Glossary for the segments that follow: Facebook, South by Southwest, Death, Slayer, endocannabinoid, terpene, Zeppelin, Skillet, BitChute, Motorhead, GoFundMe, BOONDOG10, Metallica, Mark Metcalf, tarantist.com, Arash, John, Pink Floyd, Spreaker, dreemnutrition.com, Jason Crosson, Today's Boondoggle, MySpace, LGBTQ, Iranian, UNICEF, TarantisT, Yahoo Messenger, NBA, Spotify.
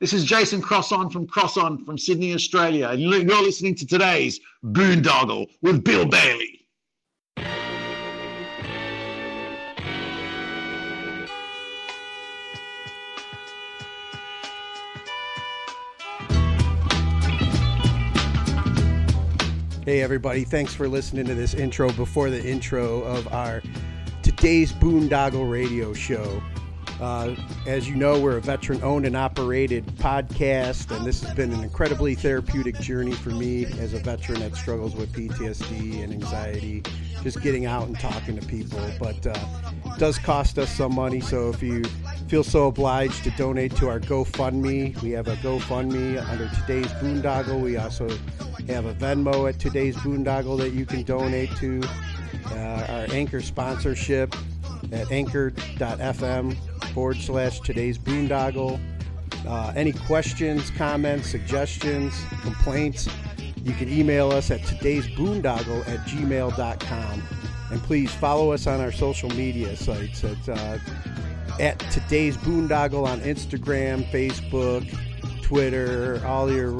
This is Jason Crosson from Sydney, Australia, and you're listening to Today's Boondoggle with Bill Bailey. Hey everybody, thanks for listening to this intro before the intro of our Today's Boondoggle Radio Show. As you know, we're a veteran-owned and operated podcast, and this has been an incredibly therapeutic journey for me as a veteran that struggles with PTSD and anxiety, just getting out and talking to people. But it does cost us some money, so if you feel so obliged to donate to our GoFundMe, we have a GoFundMe under Today's Boondoggle. We also have a Venmo at Today's Boondoggle that you can donate to. Our Anchor sponsorship at anchor.fm/Today's Boondoggle. Any questions, comments, suggestions, complaints, you can email us at todaysboondoggle@gmail.com. And please follow us on our social media sites at Today's Boondoggle on Instagram, Facebook, Twitter, all your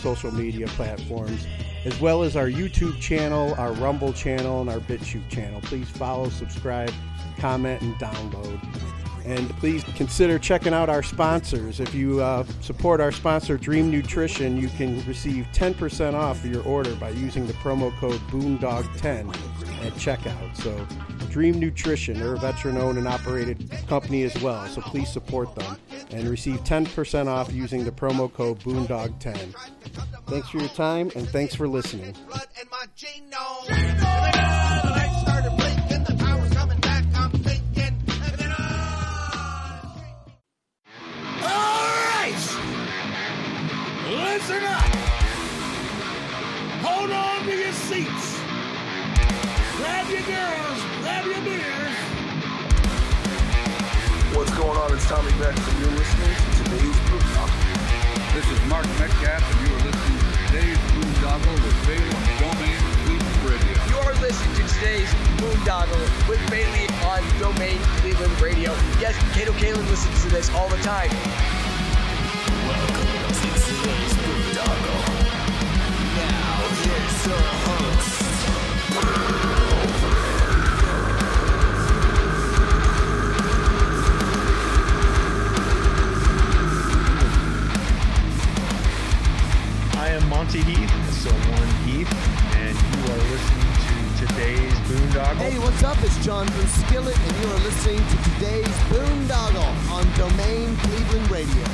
social media platforms, as well as our YouTube channel, our Rumble channel, and our BitChute channel. Please follow, subscribe, comment, and download. And please consider checking out our sponsors. If you support our sponsor, Dream Nutrition, you can receive 10% off your order by using the promo code BOONDOG10 at checkout. So Dream Nutrition, they're a veteran-owned and operated company as well, so please support them and receive 10% off using the promo code BOONDOG10. Thanks for your time, and thanks for listening. Listen up! Hold on to your seats. Grab your girls, grab your beer. What's going on? It's Tommy Beck, and you're listening to Today's Boondoggle. This is Mark Metcalf, and you are listening to Today's Boondoggle with Bailey on Domain Cleveland Radio. You are listening to Today's Boondoggle with Bailey on Domain Cleveland Radio. Yes, Kato Kaelin listens to this all the time. Welcome to Today's Boondoggle. Now here's your host. I am Monty Heath, Stone Heath, and you are listening to Today's Boondoggle. Hey, what's up? It's John from Skillet, and you are listening to Today's Boondoggle on Domain Cleveland Radio.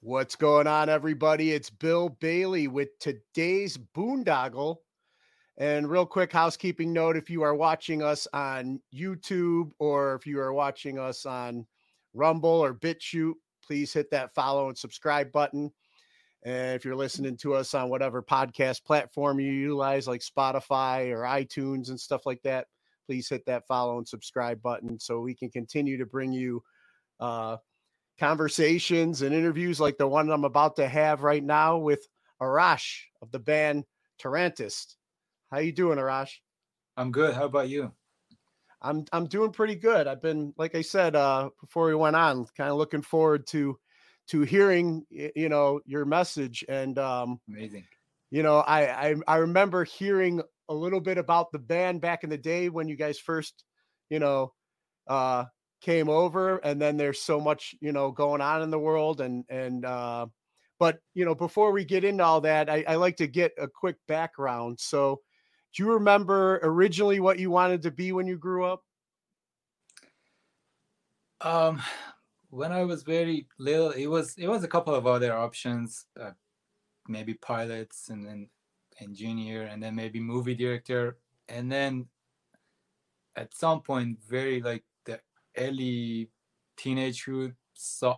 What's going on, everybody? It's Bill Bailey with Today's Boondoggle. And real quick housekeeping note, if you are watching us on YouTube or if you are watching us on Rumble or BitChute, please hit that follow and subscribe button. And if you're listening to us on whatever podcast platform you utilize, like Spotify or iTunes and stuff like that, please hit that follow and subscribe button so we can continue to bring you conversations and interviews like the one I'm about to have right now with Arash of the band TarantisT. How you doing, Arash? I'm good. How about you? I'm doing pretty good. I've been, like I said, before we went on, kind of looking forward to hearing, you know, your message. And amazing. You know, I remember hearing a little bit about the band back in the day when you guys first, you know, came over, and then there's so much, you know, going on in the world. And but, you know, before we get into all that, I like to get a quick background. So do you remember originally what you wanted to be when you grew up? When I was very little, it was a couple of other options, maybe pilots and then engineer and then maybe movie director, and then at some point very like the early teenagehood, so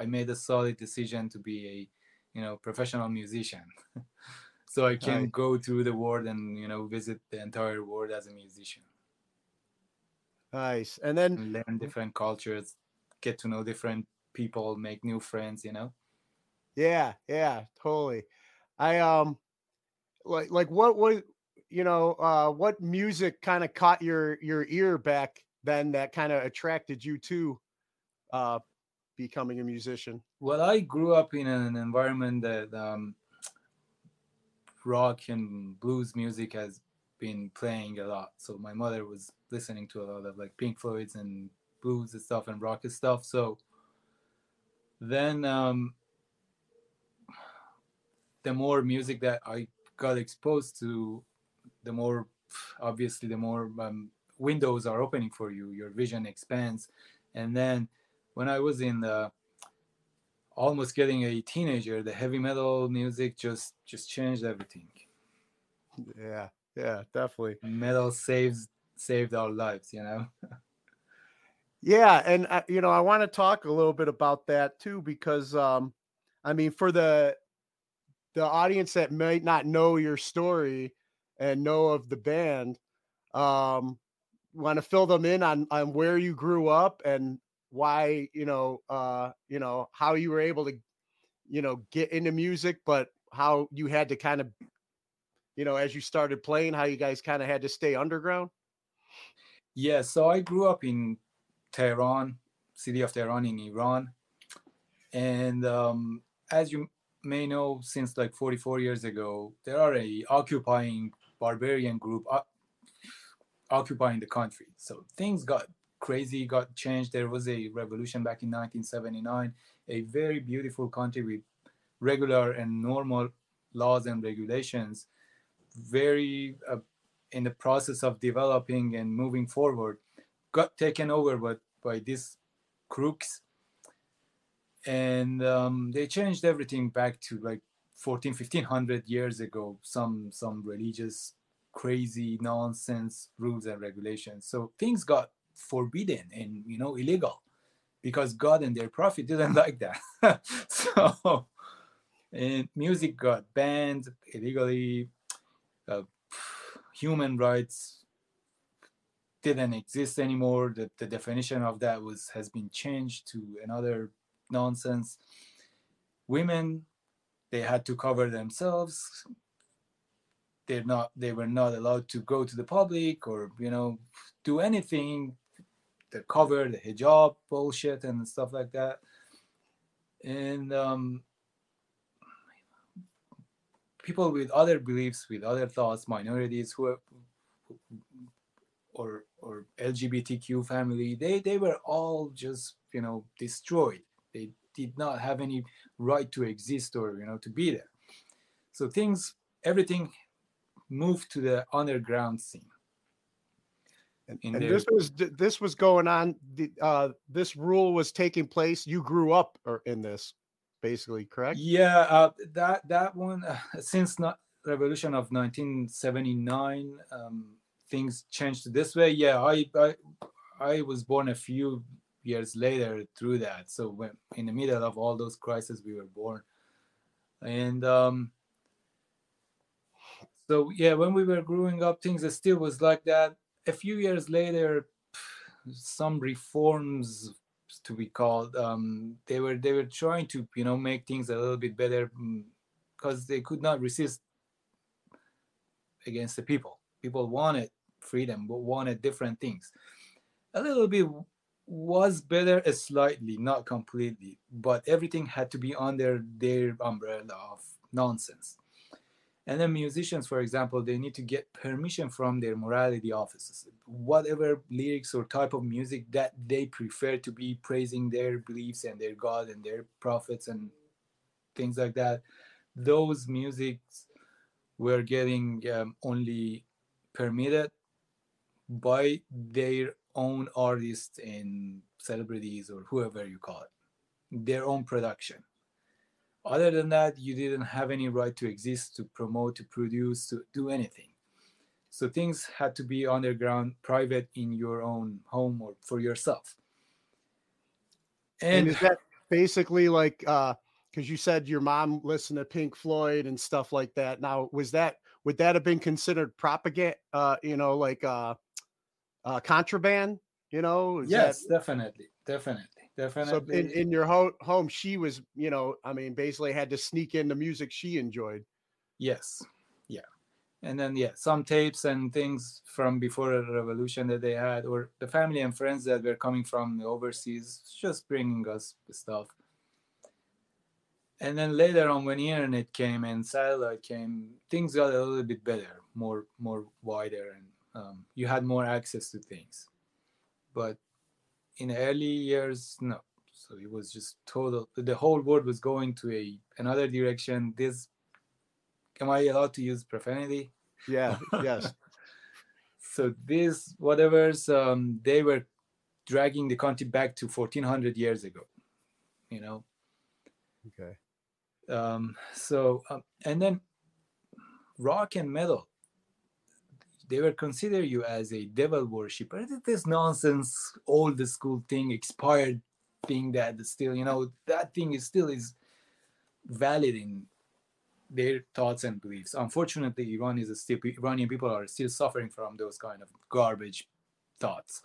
I made a solid decision to be a, you know, professional musician. So I can go through the world and, you know, visit the entire world as a musician. Nice. And then learn different cultures, get to know different people, make new friends, you know. Yeah, totally. I like what was you know, what music kind of caught your ear back then that kind of attracted you to becoming a musician? Well, I grew up in an environment that rock and blues music has been playing a lot. So my mother was listening to a lot of like Pink Floyds and blues and stuff and rock and stuff. So then the more music that I got exposed to, the more, obviously, the more windows are opening for you. Your vision expands. And then when I was in the almost getting a teenager, the heavy metal music just changed everything. Yeah, yeah, definitely. Metal saved our lives, you know. Yeah, and you know, I want to talk a little bit about that too, because I mean, for the audience that might not know your story and know of the band, want to fill them in on where you grew up and why, you know, how you were able to, you know, get into music, but how you had to kind of, you know, as you started playing, how you guys kind of had to stay underground. Yeah. So I grew up in Tehran, city of Tehran in Iran. And as you may know, since like 44 years ago, there are a occupying barbarian group occupying the country. So things got crazy, got changed. There was a revolution back in 1979, a very beautiful country with regular and normal laws and regulations, very in the process of developing and moving forward, got taken over by these crooks. And they changed everything back to like 1500 years ago, some religious crazy nonsense rules and regulations. So things got forbidden and, you know, illegal, because God and their prophet didn't like that. So, and music got banned illegally, human rights didn't exist anymore. The definition of that has been changed to another nonsense. Women, they had to cover themselves. They were not allowed to go to the public or, you know, do anything. The cover, the hijab bullshit and stuff like that. And people with other beliefs, with other thoughts, minorities or LGBTQ family, they were all just, you know, destroyed. They did not have any right to exist or, you know, to be there. So everything moved to the underground scene. And this was going on. This rule was taking place. You grew up in this, basically, correct? Yeah, that one since revolution of 1979, things changed this way. Yeah, I was born a few years later through that. So when in the middle of all those crises, we were born. And so yeah, when we were growing up, things still was like that. A few years later, some reforms to be called. They were trying to, you know, make things a little bit better, because they could not resist against the people. People wanted freedom, but wanted different things. A little bit was better, slightly, not completely, but everything had to be under their umbrella of nonsense. And then musicians, for example, they need to get permission from their morality officers. Whatever lyrics or type of music that they prefer to be praising their beliefs and their God and their prophets and things like that, those musics were getting only permitted by their own artists and celebrities or whoever you call it, their own production. Other than that, you didn't have any right to exist, to promote, to produce, to do anything. So things had to be underground, private, in your own home or for yourself. And is that basically like, because you said your mom listened to Pink Floyd and stuff like that. Now, would that have been considered propaganda, you know, like contraband, you know? Yes, definitely. So in your home, she was, you know, I mean, basically had to sneak in the music she enjoyed. Yes. Yeah. And then, yeah, some tapes and things from before the revolution that they had, or the family and friends that were coming from the overseas, just bringing us stuff. And then later on, when internet came and satellite came, things got a little bit better, more wider, and you had more access to things. But in the early years, no. So it was just total, the whole world was going to another direction. This, am I allowed to use profanity? Yeah, yes. So this, whatever's, they were dragging the country back to 1400 years ago, you know? Okay. And then rock and metal, they were consider you as a devil worshiper. This nonsense, old school thing, expired thing that still, you know, that thing is still is valid in their thoughts and beliefs. Unfortunately, Iranian people are still suffering from those kind of garbage thoughts.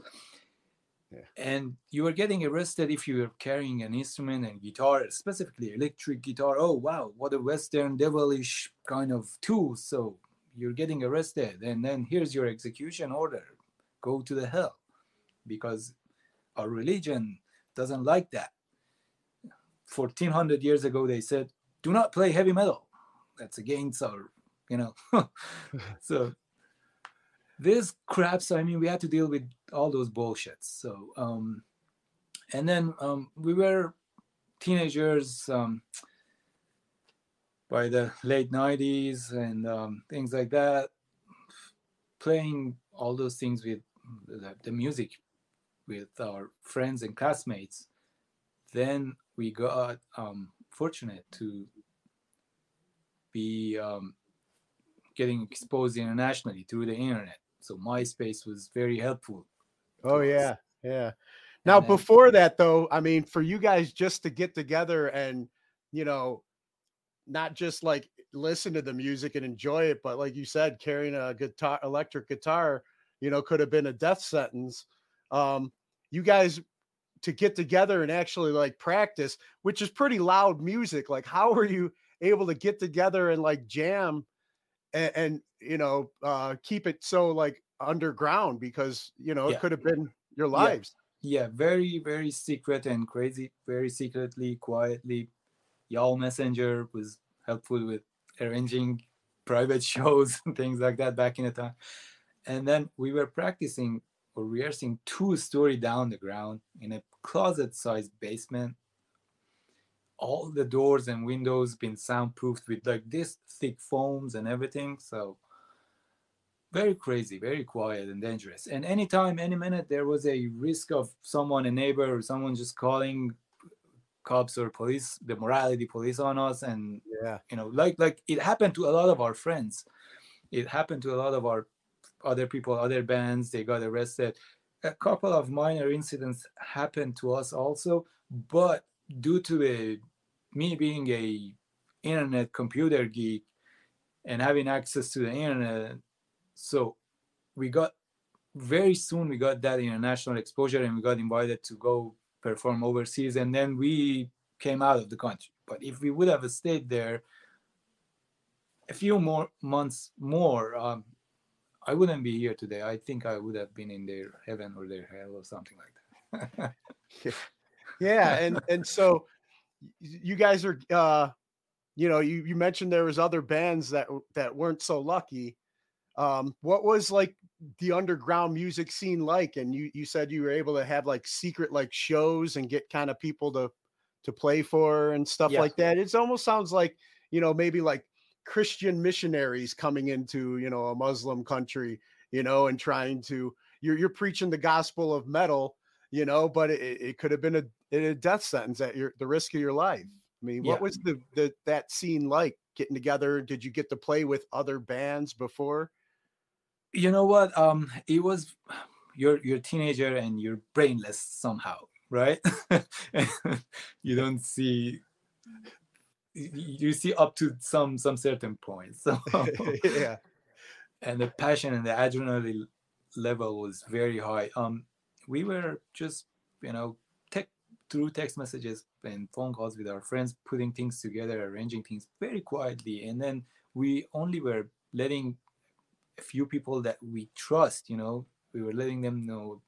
Yeah. And you were getting arrested if you were carrying an instrument and guitar, specifically electric guitar. Oh, wow, what a Western devilish kind of tool. So you're getting arrested, and then here's your execution order. Go to the hell, because our religion doesn't like that. 1400 years ago, they said, do not play heavy metal. That's against our, you know. So this crap, so I mean, we had to deal with all those bullshits. So, and then we were teenagers by the late 90s and things like that, playing all those things with the music with our friends and classmates. Then we got fortunate to be getting exposed internationally through the internet. So MySpace was very helpful. Oh, yeah. Yeah. Now, before that, though, I mean, for you guys just to get together and, you know, not just like listen to the music and enjoy it, but like you said, carrying a guitar, electric guitar, you know, could have been a death sentence. You guys to get together and actually like practice, which is pretty loud music. Like, how were you able to get together and like jam and you know, keep it so like underground, because, you know, it could have been your lives. Yeah. Very, very secret and crazy, very secretly, quietly. Yahoo Messenger was helpful with arranging private shows and things like that back in the time. And then we were practicing or rehearsing 2 stories down the ground in a closet-sized basement. All the doors and windows been soundproofed with like this thick foams and everything. So very crazy, very quiet and dangerous. And anytime, any minute, there was a risk of someone, a neighbor or someone just calling cops or police, the morality police on us. And, you know, like it happened to a lot of our friends. It happened to a lot of our other people, other bands. They got arrested. A couple of minor incidents happened to us also, but due to me being a internet computer geek and having access to the internet, so we got very soon we got that international exposure, and we got invited to go perform overseas, and then we came out of the country. But if we would have stayed there a few more months more, I wouldn't be here today. I think I would have been in their heaven or their hell or something like that. Yeah. And so you guys are, you know, you mentioned there was other bands that weren't so lucky. What was like the underground music scene like? And you said you were able to have like secret, like shows and get kind of people to play for and stuff like that. It almost sounds like, you know, maybe like Christian missionaries coming into, you know, a Muslim country, you know, and trying to, you're preaching the gospel of metal, you know, but it could have been a death sentence at the risk of your life. I mean, what was that scene like, getting together? Did you get to play with other bands before? You know what? It was, you're a teenager and you're brainless somehow, right? You don't see, you see up to some certain point. So yeah. And the passion and the adrenaline level was very high. We were just, you know, through text messages and phone calls with our friends, putting things together, arranging things very quietly. And then we only were letting a few people that we trust, you know, we were letting them know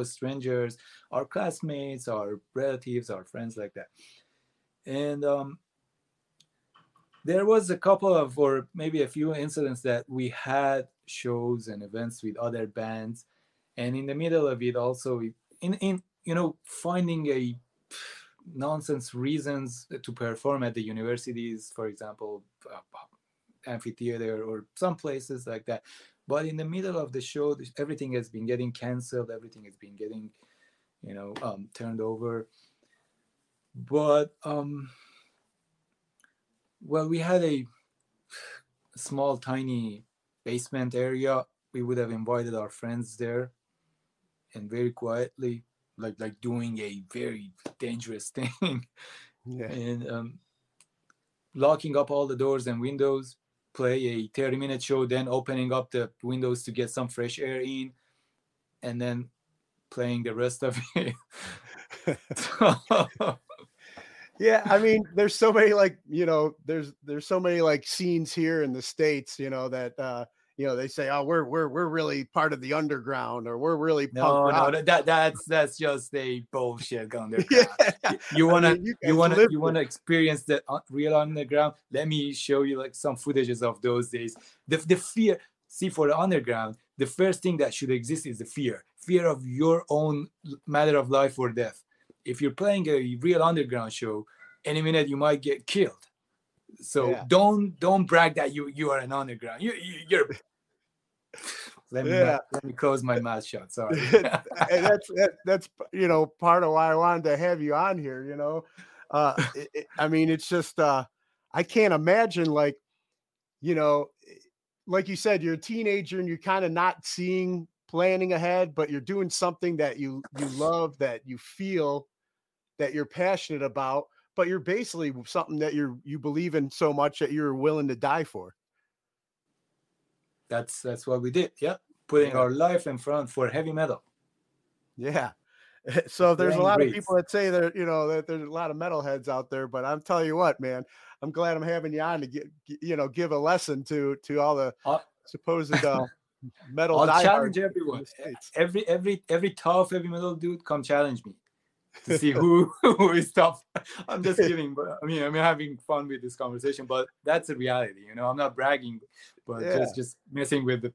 as strangers, our classmates, our relatives, our friends like that. And there was a couple of, or maybe a few incidents that we had shows and events with other bands. And in the middle of it also, in you know, finding a nonsense reasons to perform at the universities, for example, amphitheater or some places like that. But in the middle of the show, everything has been getting canceled. Everything has been getting, you know, turned over. But, well, we had a small, tiny basement area. We would have invited our friends there, and very quietly, like doing a very dangerous thing. Yeah. And locking up all the doors and windows, play a 30-minute show, then opening up the windows to get some fresh air in, and then playing the rest of it. Yeah, I mean, there's so many, like, you know, there's so many like scenes here in the States, you know, that you know, they say, oh, we're really part of the underground, or we're really punk rock. No, that's just a bullshit underground. Yeah. You wanna experience the real underground? Let me show you like some footages of those days. The fear. See, for the underground, the first thing that should exist is the fear of your own matter of life or death. If you're playing a real underground show, any minute you might get killed. So yeah. Don't brag that you are an underground. You're. Let me close my mouth shut. Sorry. And that's you know, part of why I wanted to have you on here. You know, I mean, it's just I can't imagine, like, you know, like you said, you're a teenager and you're kind of not planning ahead, but you're doing something that you love, that you feel that you're passionate about. But you're basically something that you believe in so much that you're willing to die for. That's what we did. Yeah. Putting our life in front for heavy metal. Yeah. So there's a lot of people that say that, you know, that there's a lot of metalheads out there, but I'm telling you what, man, I'm glad I'm having you on to get, you know, give a lesson to all the supposed metal. I'll challenge everyone. Every tough heavy metal dude, come challenge me. To see who is tough. I'm just kidding, but I mean, I'm having fun with this conversation, but that's the reality, you know. I'm not bragging, but just messing with the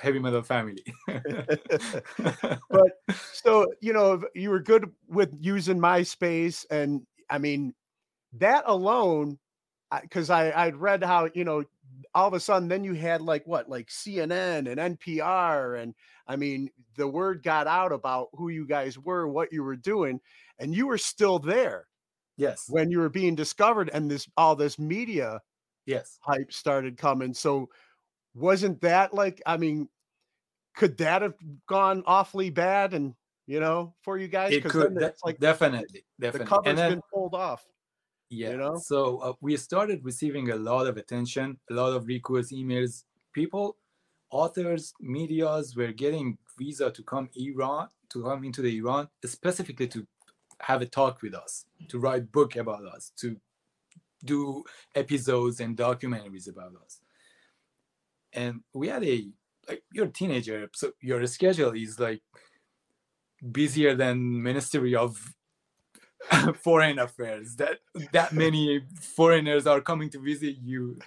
heavy metal family. But so, you know, you were good with using MySpace, and I mean, that alone, because I'd read how, you know, all of a sudden then you had like CNN and NPR, and I mean, the word got out about who you guys were, what you were doing, and you were still there. Yes. When you were being discovered, and all this media hype started coming. So wasn't that like, I mean, could that have gone awfully bad, and, you know, for you guys? It could, definitely. The cover's been pulled off. Yeah. You know? So we started receiving a lot of attention, a lot of requests, emails. People, authors, medias were getting visa to come into the Iran, specifically to have a talk with us, to write a book about us, to do episodes and documentaries about us. And we had you're a teenager, so your schedule is like busier than Ministry of Foreign Affairs. That many foreigners are coming to visit you.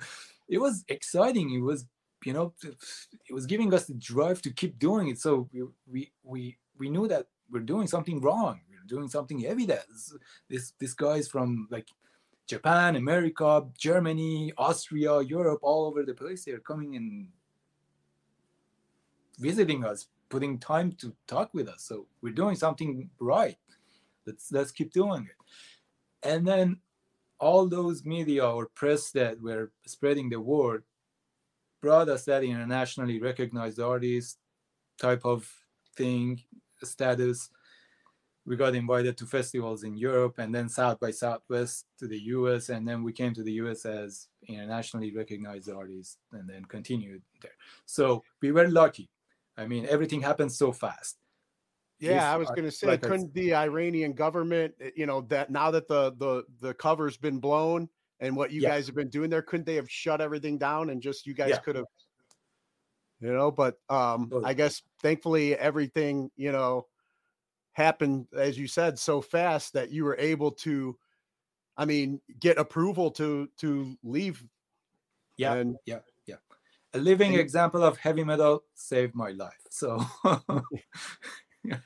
It was exciting. It was, you know, it was giving us the drive to keep doing it. So we knew that we're doing something wrong. We're doing something heavy. That this guy's from like Japan, America, Germany, Austria, Europe, all over the place. They're coming and visiting us, putting time to talk with us. So we're doing something right. Let's keep doing it. And then all those media or press that were spreading the word brought us that internationally recognized artist type of thing, status. We got invited to festivals in Europe, and then South by Southwest to the US, and then we came to the US as internationally recognized artists, and then continued there. So we were lucky. I mean, everything happened so fast. Yeah, I was going to say, couldn't the Iranian government, you know, that now that the cover's been blown and what you guys have been doing there, couldn't they have shut everything down, and just you guys could have you know, but I guess thankfully everything, you know, happened, as you said, so fast that you were able to, I mean, get approval to leave. Yeah. And, yeah. A living example of heavy metal saved my life. So, yeah.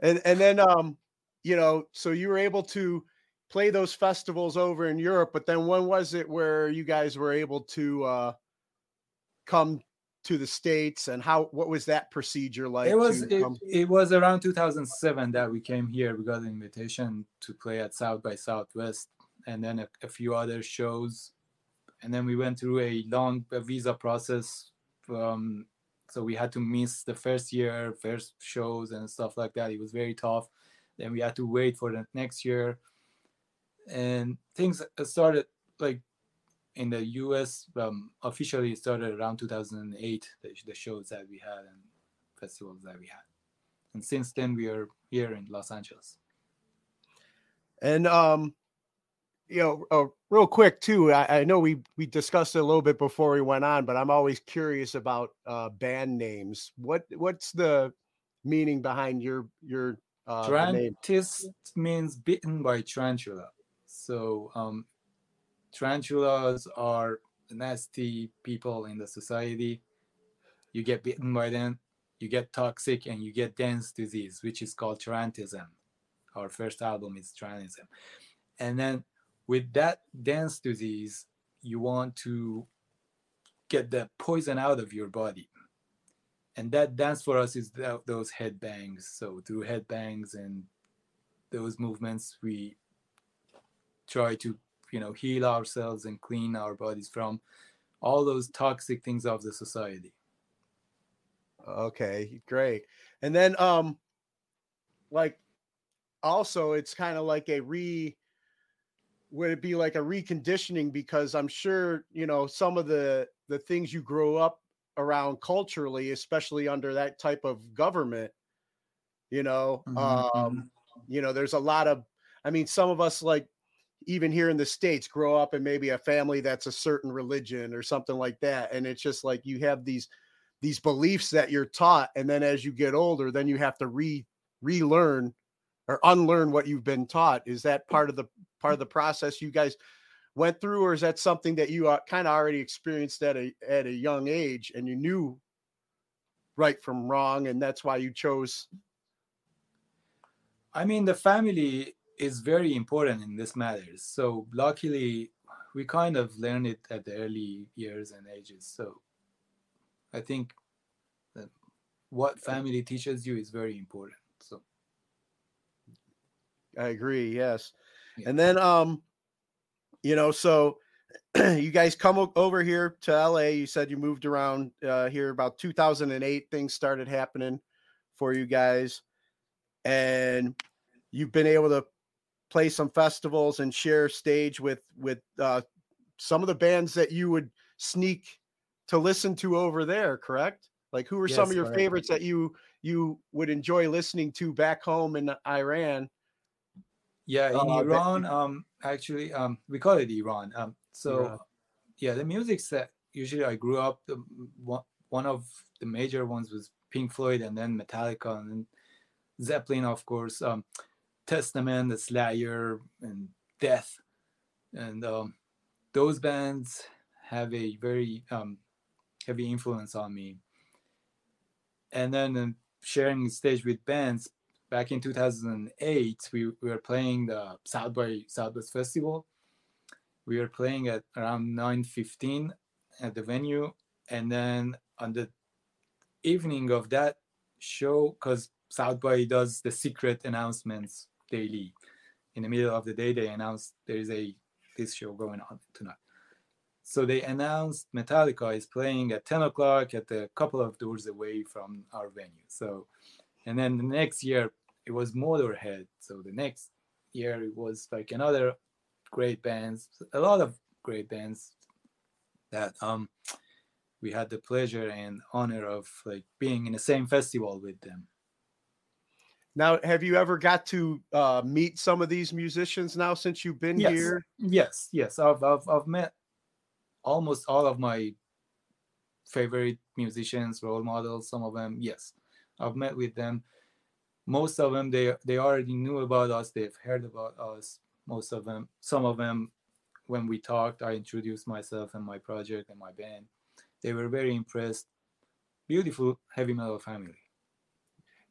And then, you know, so you were able to play those festivals over in Europe, but then when was it where you guys were able to come to the States, and what was that procedure like? It was around 2007 that we came here. We got an invitation to play at South by Southwest, and then a few other shows. And then we went through a long visa process. So we had to miss the first year, first shows and stuff like that. It was very tough. Then we had to wait for the next year. And things started, like, in the U.S., officially started around 2008, the shows that we had and festivals that we had. And since then, we are here in Los Angeles. And, you know, real quick, too, I know we discussed it a little bit before we went on, but I'm always curious about band names. What's the meaning behind your Tarantist means bitten by tarantula. So tarantulas are nasty people in the society. You get bitten by them, you get toxic, and you get Dan's disease, which is called tarantism. Our first album is tarantism. And then with that Dan's disease, you want to get the poison out of your body. And that dance for us is those headbangs. So through headbangs and those movements, we try to, you know, heal ourselves and clean our bodies from all those toxic things of the society. Okay, great. And then, like, also it's kind of like would it be like a reconditioning? Because I'm sure, you know, some of the things you grow up around culturally, especially under that type of government, you know, you know, there's a lot of, I mean, some of us, like, even here in the States, grow up in maybe a family that's a certain religion or something like that. And it's just like, you have these beliefs that you're taught. And then as you get older, then you have to relearn or unlearn what you've been taught. Is that part of the process you guys went through, or is that something that you kind of already experienced at a young age, and you knew right from wrong, and that's why you chose? I mean, the family is very important in this matter. So luckily, we kind of learned it at the early years and ages. So I think that what family teaches you is very important. So I agree. Yes, yeah. And then you know, so you guys come over here to LA. You said you moved around here about 2008. Things started happening for you guys, and you've been able to play some festivals and share stage with some of the bands that you would sneak to listen to over there. Correct? Like, who are some of your favorites that you would enjoy listening to back home in Iran? Yeah, in Iran, we call it Iran. The music set, usually I grew up, one of the major ones was Pink Floyd, and then Metallica, and then Zeppelin, of course, Testament, the Slayer, and Death. And those bands have a very heavy influence on me. And then sharing the stage with bands, back in 2008, we were playing the South by Southwest Festival. We were playing at around 9:15 at the venue. And then on the evening of that show, because South by does the secret announcements daily. In the middle of the day, they announced there is this show going on tonight. So they announced Metallica is playing at 10 o'clock at a couple of doors away from our venue. So, and then the next year, it was Motorhead. So the next year it was like another great bands, a lot of great bands that we had the pleasure and honor of, like, being in the same festival with them. Now, have you ever got to meet some of these musicians now since you've been here? Yes. I've met almost all of my favorite musicians, role models, some of them, yes, I've met with them. Most of them, they already knew about us, they've heard about us, most of them. Some of them, when we talked, I introduced myself and my project and my band. They were very impressed. Beautiful heavy metal family.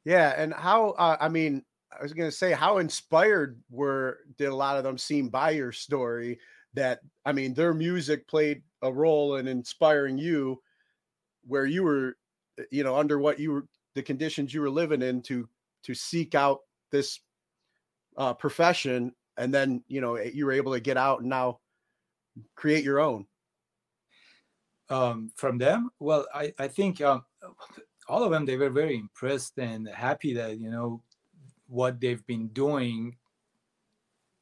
Yeah, and how, I mean, I was going to say, how inspired did a lot of them seem by your story, that, I mean, their music played a role in inspiring you where you were, you know, under what you were, the conditions you were living in, to seek out this profession, and then, you know, you were able to get out and now create your own. From them? Well, I think all of them, they were very impressed and happy that, you know, what they've been doing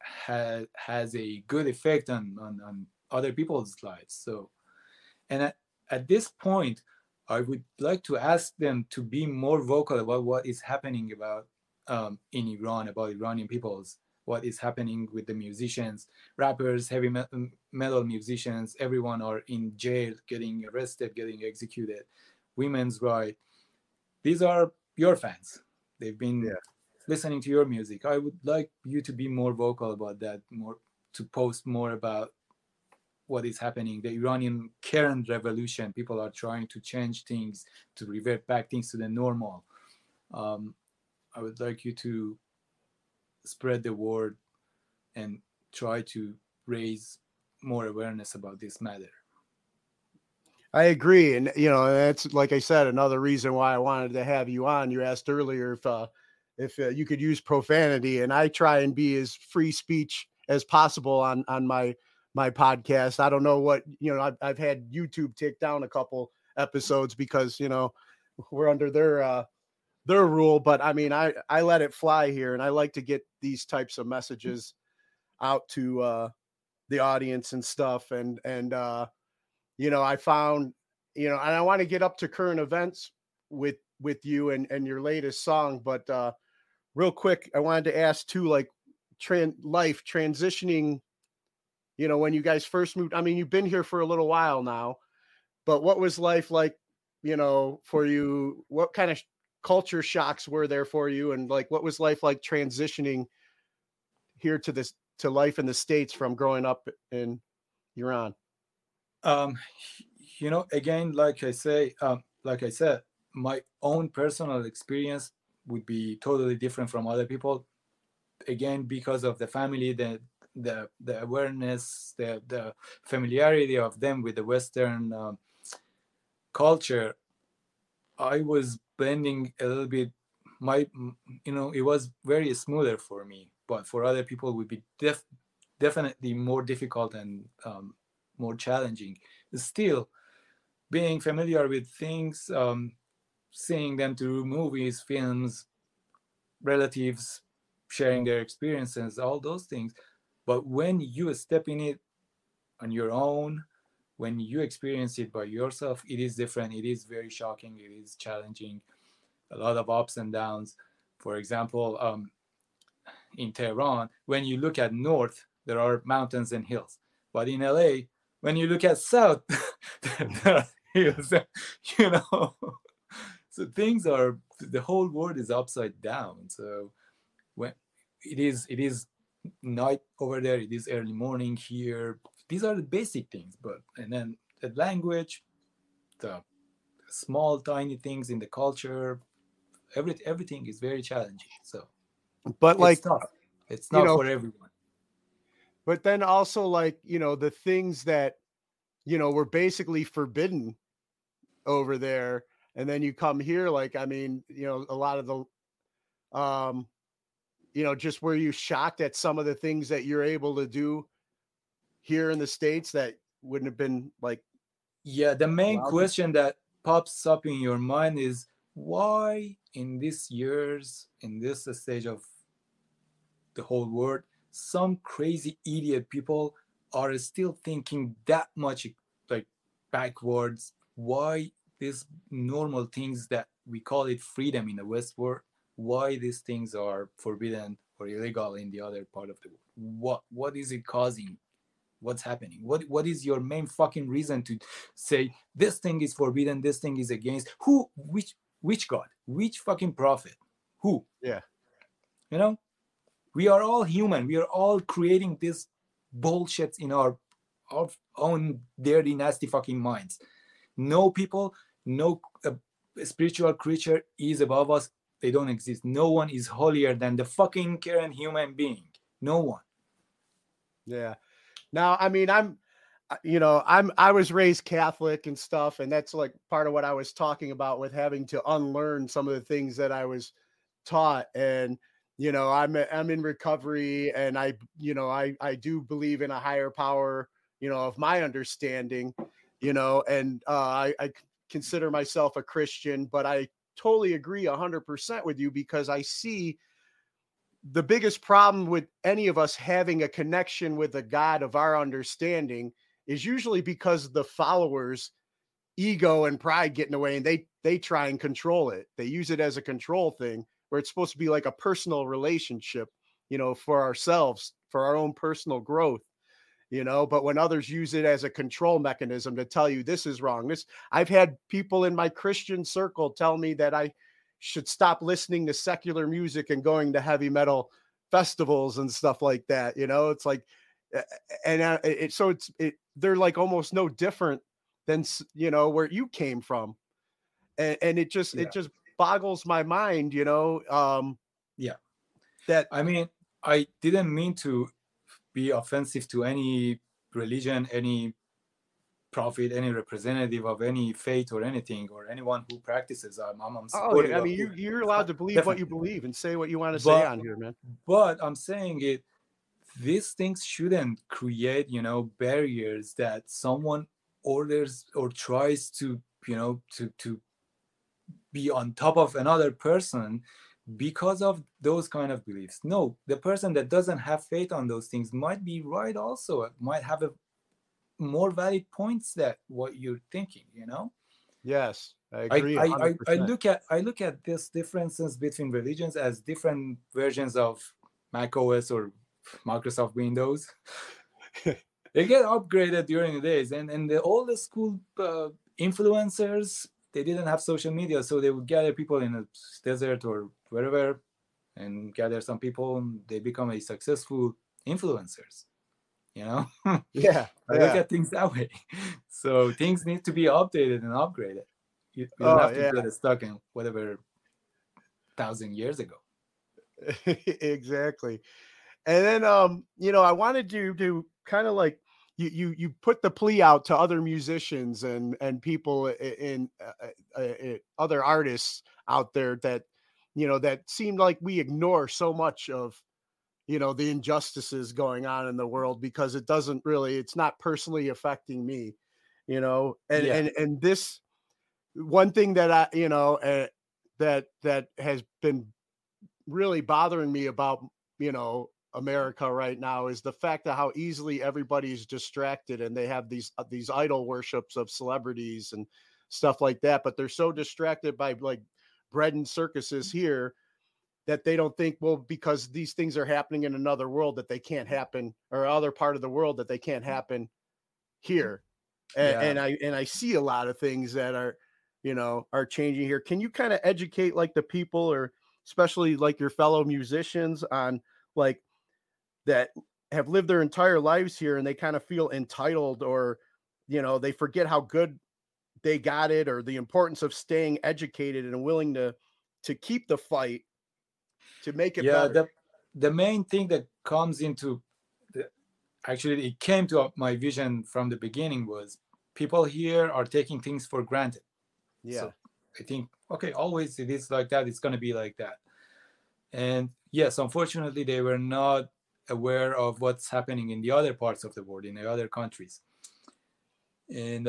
has a good effect on other people's lives. So, and at this point, I would like to ask them to be more vocal about what is happening about in Iran, about Iranian peoples, what is happening with the musicians, rappers, heavy metal musicians, everyone are in jail, getting arrested, getting executed, women's rights. These are your fans. They've been listening to your music. I would like you to be more vocal about that, more to post more about what is happening, the Iranian current revolution. People are trying to change things, to revert back things to the normal. I would like you to spread the word and try to raise more awareness about this matter. I agree. And, you know, that's, like I said, another reason why I wanted to have you on. You asked earlier if you could use profanity, and I try and be as free speech as possible on my podcast. I don't know what, you know, I've had YouTube take down a couple episodes because, you know, we're under their rule, but I mean, I let it fly here, and I like to get these types of messages out to the audience and stuff. And you know, I found, you know, and I want to get up to current events with you and your latest song, but real quick, I wanted to ask too, like life transitioning, you know, when you guys first moved, I mean, you've been here for a little while now, but what was life like, you know, for you? What kind of culture shocks were there for you? And like, what was life like transitioning here to life in the States from growing up in Iran? You know, again, like I said, my own personal experience would be totally different from other people. Again, because of the family, the awareness, the familiarity of them with the Western culture, I was blending a little bit. You know, it was very smoother for me, but for other people it would be definitely more difficult and more challenging. Still, being familiar with things, seeing them through movies, films, relatives sharing their experiences, all those things. But when you step in it on your own, when you experience it by yourself, it is different. It is very shocking. It is challenging. A lot of ups and downs. For example, in Tehran, when you look at north, there are mountains and hills. But in LA, when you look at south, there are hills, you know. So things are, the whole world is upside down. So when it is night over there, it is early morning here. These are the basic things, and then the language, the small tiny things in the culture, everything is very challenging. So, but like, it's not for everyone. But then also, like, you know, the things that, you know, were basically forbidden over there, and then you come here, like, I mean, you know, a lot of the, you know, just were you shocked at some of the things that you're able to do here in the States that wouldn't have been like? Yeah, the main question that pops up in your mind is why in these years, in this stage of the whole world, some crazy idiot people are still thinking that much like backwards. Why these normal things that we call it freedom in the West world, why these things are forbidden or illegal in the other part of the world? What is it causing? What's happening? What is your main fucking reason to say this thing is forbidden, this thing is against who, which God, which fucking prophet, who? Yeah. You know, we are all human. We are all creating this bullshit in our own dirty, nasty fucking minds. No people, no spiritual creature is above us. They don't exist. No one is holier than the fucking current human being. No one. Yeah. Now, I mean, I was raised Catholic and stuff, and that's like part of what I was talking about with having to unlearn some of the things that I was taught. And, you know, I'm in recovery, and I do believe in a higher power, you know, of my understanding, you know, and I consider myself a Christian, but I totally agree 100% with you, because I see the biggest problem with any of us having a connection with the God of our understanding is usually because the followers' ego and pride get in the way, and they try and control it. They use it as a control thing, where it's supposed to be like a personal relationship, you know, for ourselves, for our own personal growth, you know. But when others use it as a control mechanism to tell you this is wrong, I've had people in my Christian circle tell me that I should stop listening to secular music and going to heavy metal festivals and stuff like that. You know, it's like, they're like almost no different than, you know, where you came from. And it just boggles my mind, you know? Yeah. That, I mean, I didn't mean to be offensive to any religion, any prophet, any representative of any faith or anything, or anyone who practices. I'm supportive. Oh, yeah. I mean, you're allowed to believe what you believe and say what you want to say on here, man. But I'm saying it, these things shouldn't create, you know, barriers that someone orders or tries to, you know, to be on top of another person because of those kind of beliefs. No, the person that doesn't have faith on those things might be right also, might have a more valid points that what you're thinking, you know. Yes, I agree. I look at these differences between religions as different versions of Mac OS or Microsoft Windows. They get upgraded during the days, and the old school influencers, they didn't have social media, so they would gather people in a desert or wherever and gather some people, and they become a successful influencers. You know, I look at things that way. So things need to be updated and upgraded. You don't have to get stuck in whatever 1,000 years ago. Exactly. And then, you know, I wanted you to kind of like you put the plea out to other musicians and people in other artists out there that, you know, that seem like we ignore so much of, you know, the injustices going on in the world because it doesn't really, it's not personally affecting me, you know, and this one thing that I, you know, that has been really bothering me about, you know, America right now is the fact that how easily everybody's distracted, and they have these idol worships of celebrities and stuff like that, but they're so distracted by like bread and circuses here that they don't think, well, because these things are happening in another world that they can't happen, or other part of the world that they can't happen here. And I see a lot of things that are, you know, are changing here. Can you kind of educate like the people, or especially like your fellow musicians, on like that have lived their entire lives here and they kind of feel entitled, or, you know, they forget how good they got it, or the importance of staying educated and willing to keep the fight to make it better. The main thing that comes into it came to my vision from the beginning was people here are taking things for granted. So I think, okay, always it is like that, it's going to be like that. And yes, unfortunately, they were not aware of what's happening in the other parts of the world, in the other countries. And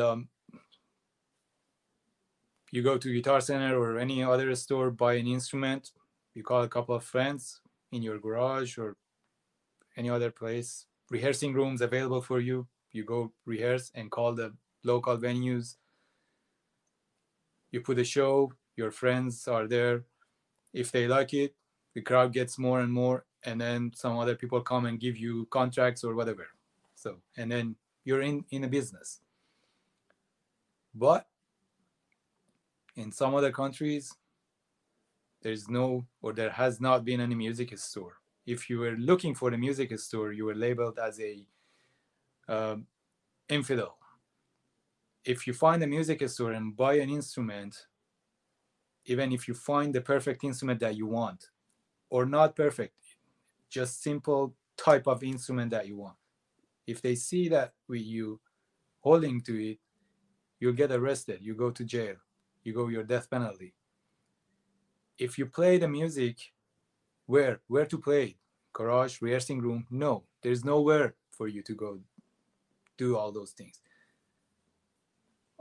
you go to Guitar Center or any other store, buy an instrument, you call a couple of friends in your garage or any other place, rehearsing rooms available for you. You go rehearse and call the local venues. You put a show, your friends are there. If they like it, the crowd gets more and more, and then some other people come and give you contracts or whatever. So, and then you're in a business. But in some other countries, there's no, or there has not been any music store. If you were looking for a music store, you were labeled as a infidel. If you find a music store and buy an instrument, even if you find the perfect instrument that you want, or not perfect, just simple type of instrument that you want, if they see that with you holding to it, you'll get arrested, you go to jail, you go your death penalty. If you play the music, where to play? Garage, rehearsing room? No, there's nowhere for you to go do all those things.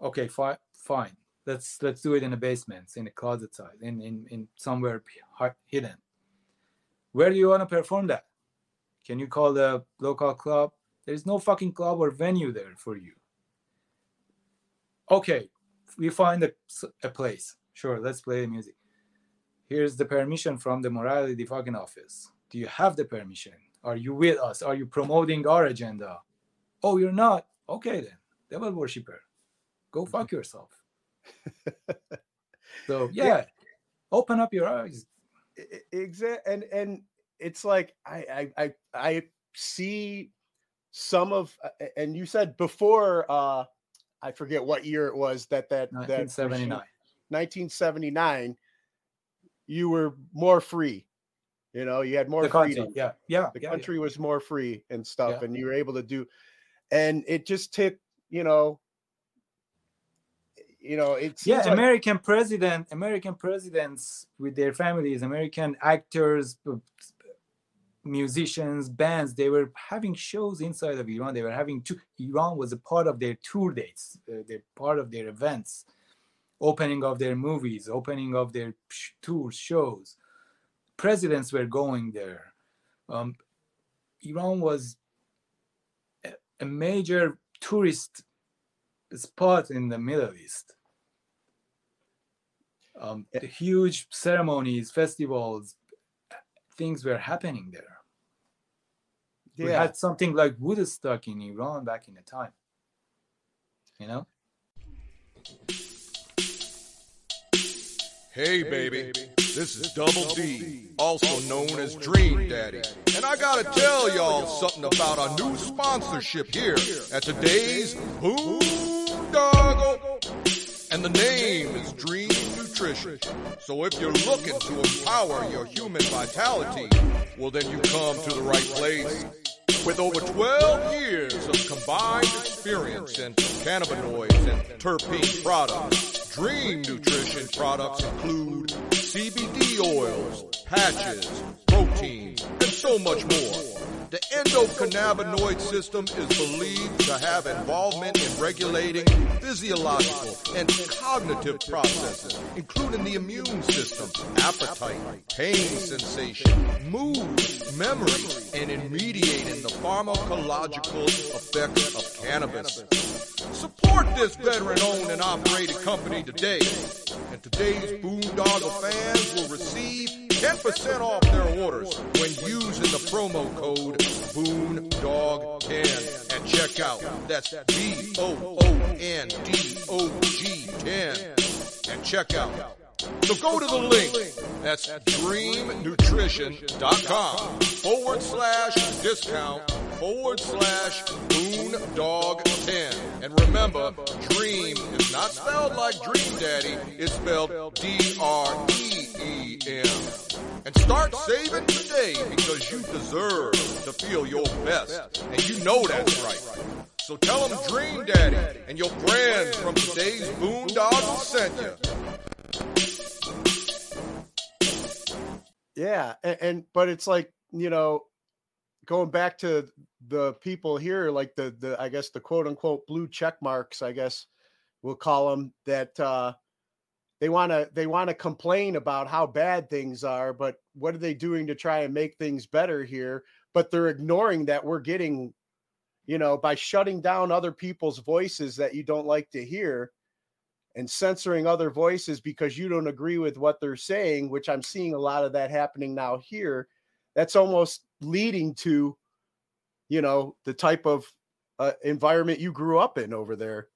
Okay, fine. Let's do it in the basements, in the closet side, in somewhere hidden. Where do you want to perform that? Can you call the local club? There's no fucking club or venue there for you. Okay, we find a place. Sure, let's play the music. Here's the permission from the morality fucking office. Do you have the permission? Are you with us? Are you promoting our agenda? Oh, you're not? Okay then, devil worshiper. Go fuck yourself. So yeah, open up your eyes. Exactly. And it's like I see some of, and you said before, I forget what year it was that 1979, you were more free. You know, you had more freedom. Country, the country was more free and stuff, and you were able to do, and it just took, you know, it's American presidents with their families, American actors, musicians, bands, they were having shows inside of Iran. They were having Iran was a part of their tour dates, they're part of their events, opening of their movies, opening of their tours, shows. Presidents were going there. Iran was a major tourist spot in the Middle East. The huge ceremonies, festivals, things were happening there. We had something like Woodstock in Iran back in the time, you know? Hey baby, this is Double D, also known as Dream Daddy, and I gotta tell y'all something about our new sponsorship here at Today's Boondoggle, and the name is Dream Nutrition. So if you're looking to empower your human vitality, well then you come to the right place. With over 12 years of combined experience in cannabinoids and terpene products, Dream Nutrition products include CBD oils, patches, proteins, and so much more. The endocannabinoid system is believed to have involvement in regulating physiological and cognitive processes, including the immune system, appetite, pain sensation, mood, memory, and in mediating the pharmacological effects of cannabis. Support this veteran-owned and operated company today, and Today's Boondoggle fans will receive 10% off their orders when using the promo code BOONDOG10 at checkout. That's BOONDOG10 at checkout. So go to the link. That's dreamnutrition.com/discount/boondog10. And remember, Dream is not spelled like Dream Daddy. It's spelled DREEM. And start saving today because you deserve to feel your best. And you know that's right. So tell them Dream Daddy and your friends from Today's Boondoggle sent you. Yeah, but it's like, you know, going back to the people here, like the I guess the quote unquote blue check marks, I guess we'll call them, that they want to complain about how bad things are, but what are they doing to try and make things better here? But they're ignoring that we're getting, you know, by shutting down other people's voices that you don't like to hear and censoring other voices because you don't agree with what they're saying, which I'm seeing a lot of that happening now here. That's almost leading to, you know, the type of environment you grew up in over there.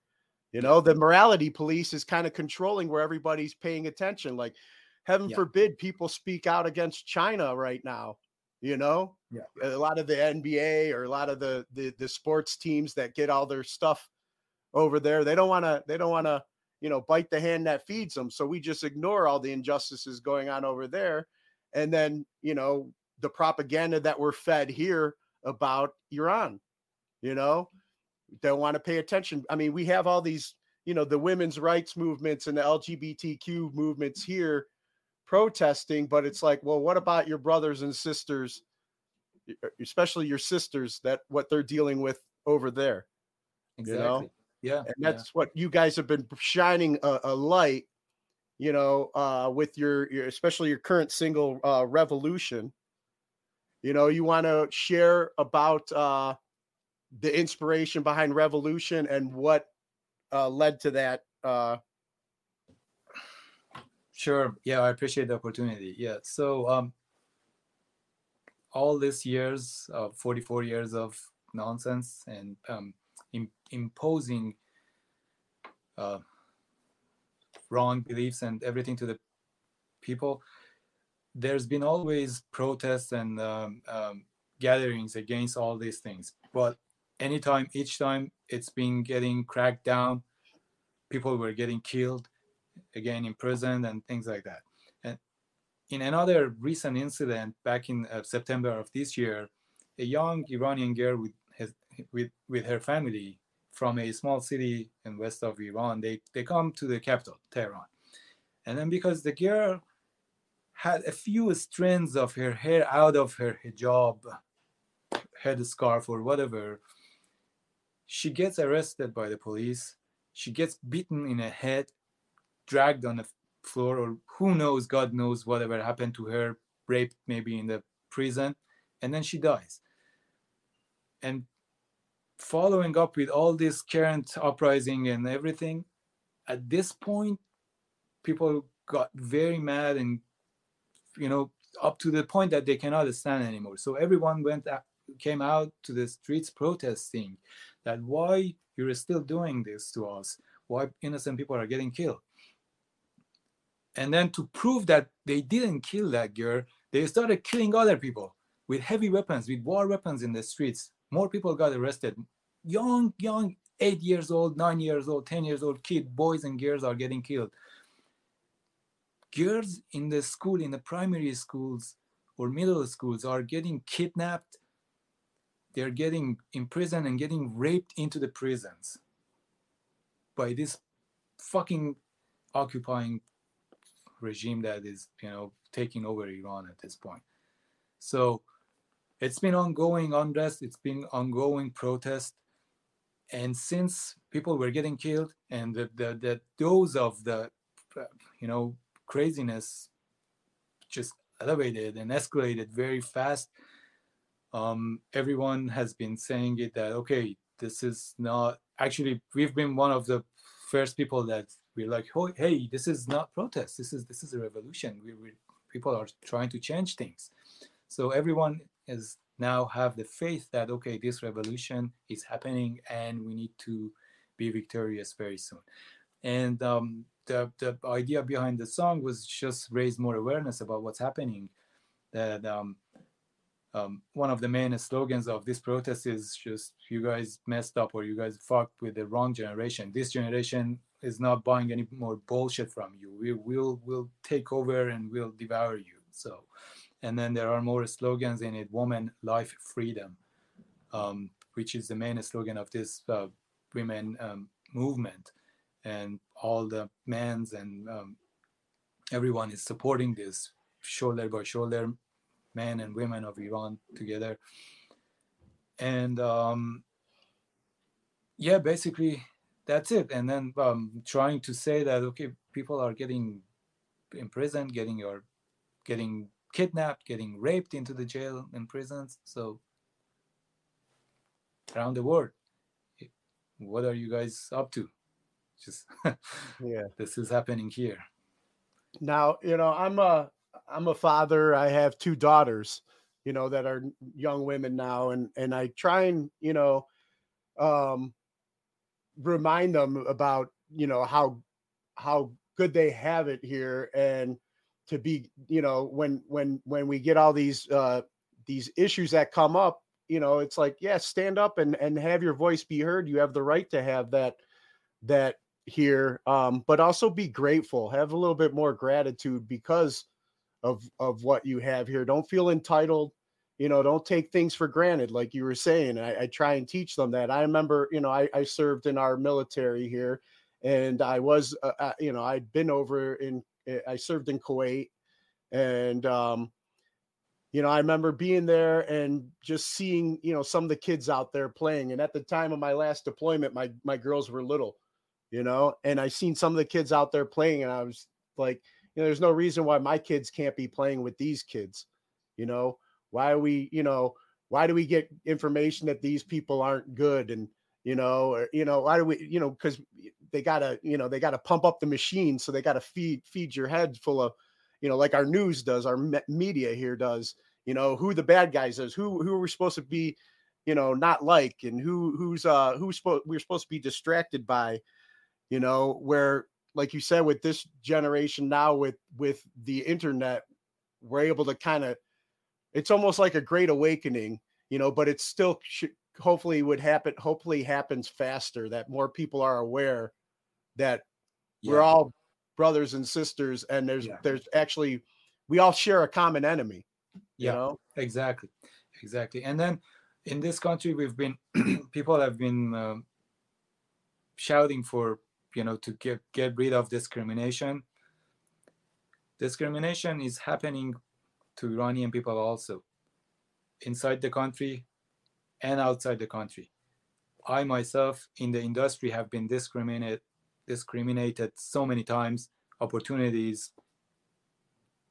You know, the morality police is kind of controlling where everybody's paying attention. Like, heaven forbid people speak out against China right now. You know, a lot of the NBA or a lot of the sports teams that get all their stuff over there, they don't want to, you know, bite the hand that feeds them. So we just ignore all the injustices going on over there. And then, you know, the propaganda that we're fed here about Iran, you know, don't want to pay attention. I mean, we have all these, you know, the women's rights movements and the LGBTQ movements here protesting, but it's like, well, what about your brothers and sisters, especially your sisters, that what they're dealing with over there? Exactly. You know? Yeah. And that's what you guys have been shining a light, you know, with your especially your current single, Revolution. You know, you want to share about the inspiration behind Revolution and what led to that. Sure. Yeah, I appreciate the opportunity. Yeah. So all these years, 44 years of nonsense and imposing wrong beliefs and everything to the people, there's been always protests and gatherings against all these things. But anytime, each time it's been getting cracked down, people were getting killed, again imprisoned and things like that. And in another recent incident back in September of this year, a young Iranian girl with her family from a small city in west of Iran, they come to the capital, Tehran. And then because the girl had a few strands of her hair out of her hijab, headscarf or whatever, she gets arrested by the police. She gets beaten in the head, dragged on the floor, or who knows, God knows whatever happened to her, raped maybe in the prison, and then she dies. And following up with all this current uprising and everything, at this point, people got very mad and, you know, up to the point that they cannot stand anymore. So everyone came out to the streets protesting that why you're still doing this to us, why innocent people are getting killed. And then to prove that they didn't kill that girl, they started killing other people with heavy weapons, with war weapons in the streets. More people got arrested. Young, 8 years old, 9 years old, 10 years old kids, boys and girls are getting killed. Girls in the school, in the primary schools or middle schools are getting kidnapped. They're getting imprisoned and getting raped into the prisons by this fucking occupying regime that is, you know, taking over Iran at this point. So it's been ongoing unrest, it's been ongoing protest, and since people were getting killed and the dose of the, you know, craziness just elevated and escalated very fast, everyone has been saying it that, okay, this is not, actually, we've been one of the first people that we're like, oh, hey, this is not protest. This is a revolution. We people are trying to change things. So everyone is now have the faith that, okay, this revolution is happening and we need to be victorious very soon. And the idea behind the song was just raise more awareness about what's happening. That one of the main slogans of this protest is just, you guys messed up, or you guys fucked with the wrong generation. This generation is not buying any more bullshit from you. We will take over and we'll devour you. So, and then there are more slogans in it. Woman, life, freedom, which is the main slogan of this women movement, and all the men's and everyone is supporting this shoulder by shoulder, men and women of Iran together. And yeah, basically that's it. And then trying to say that, okay, people are getting imprisoned, getting kidnapped, getting raped into the jail and prisons. So around the world, what are you guys up to? Just yeah, this is happening here. Now, you know, I'm a father. I have two daughters, you know, that are young women now, and I try and, you know, remind them about, you know, how good they have it here, and to be, you know, when we get all these issues that come up, you know, it's like, yeah, stand up and have your voice be heard. You have the right to have that here, but also be grateful, have a little bit more gratitude because of what you have here. Don't feel entitled, you know, don't take things for granted. Like you were saying, I try and teach them that. I remember, you know, I served in our military here, and I was, you know, I'd been over in, I served in Kuwait, and, you know, I remember being there and just seeing, you know, some of the kids out there playing. And at the time of my last deployment, my girls were little, you know, and I seen some of the kids out there playing, and I was like, you know, there's no reason why my kids can't be playing with these kids, you know. Why do we get information that these people aren't good? And, you know, or, you know, why do we, you know, because they got to pump up the machine. So they got to feed your head full of, you know, like our news does, our media here does, you know, who the bad guys is, who are we supposed to be, you know, not like, and we're supposed to be distracted by, you know, where, like you said, with this generation now with the internet, we're able to kind of, it's almost like a great awakening, you know, but it still hopefully happens faster, that more people are aware that we're all brothers and sisters, and there's actually, we all share a common enemy, you know? Exactly. And then in this country, we've been, people have been shouting for, you know, to get rid of discrimination. Discrimination is happening to Iranian people also, inside the country and outside the country. I myself in the industry have been discriminated so many times, opportunities.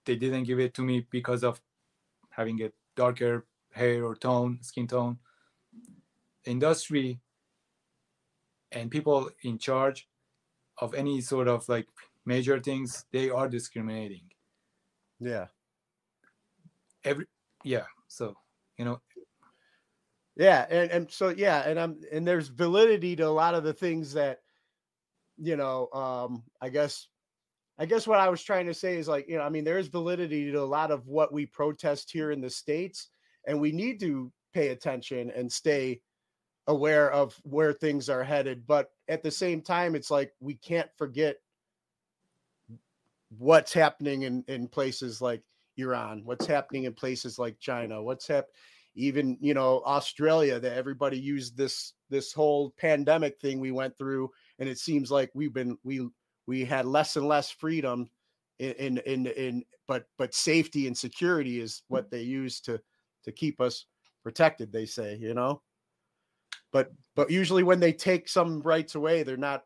They didn't give it to me because of having a darker hair or tone, skin tone. Industry and people in charge of any sort of like major things, they are discriminating. Yeah. And there's validity to a lot of the things that, you know, I guess what I was trying to say is, like, you know, I mean, there is validity to a lot of what we protest here in the States, and we need to pay attention and stay aware of where things are headed. But at the same time, it's like we can't forget what's happening in places like Iran, what's happening in places like China, even, you know, Australia, that everybody used this whole pandemic thing we went through, and it seems like we had less and less freedom but safety and security is what they use to keep us protected, they say, you know. But usually when they take some rights away, they're not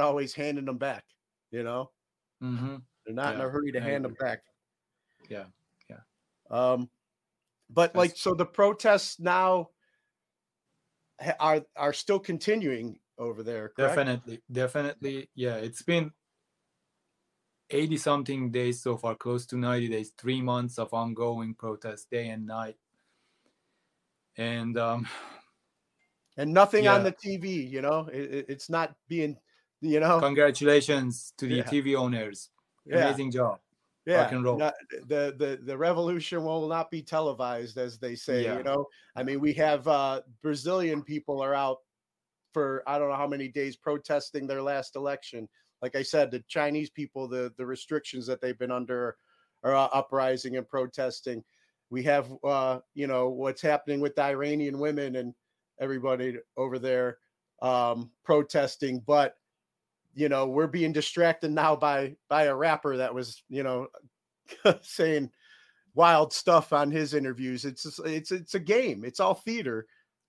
always handing them back, you know. Mm-hmm. They're not in a hurry to hand them back. Yeah. But like, so the protests now are still continuing over there, correct? Definitely. Yeah, it's been 80 something days so far, close to 90 days, 3 months of ongoing protests, day and night. And nothing on the TV, you know, it's not being, you know. Congratulations to the TV owners. Amazing job. Yeah. Rock and roll. The revolution will not be televised, as they say, you know. I mean, we have Brazilian people are out for I don't know how many days protesting their last election. Like I said, the Chinese people, the restrictions that they've been under are uprising and protesting. We have, you know, what's happening with the Iranian women and everybody over there protesting. But you know, we're being distracted now by a rapper that was, you know, saying wild stuff on his interviews. It's a game. It's all theater.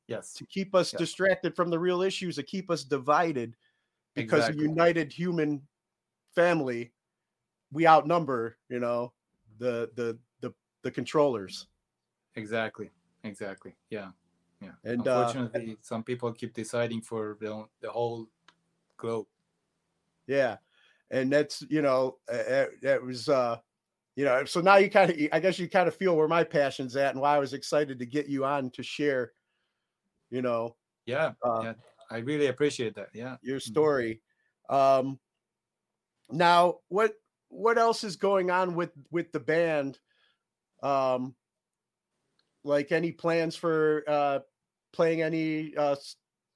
Yes. To keep us distracted from the real issues, to keep us divided, because a united human family, we outnumber, you know, the controllers. Exactly. Yeah. And unfortunately, some people keep deciding for the whole globe. Yeah. And that's, you know, that was, you know, so now I guess you kind of feel where my passion's at and why I was excited to get you on to share, you know, Yeah, I really appreciate that. Yeah, your story. Now, what else is going on with the band? Like any plans for playing any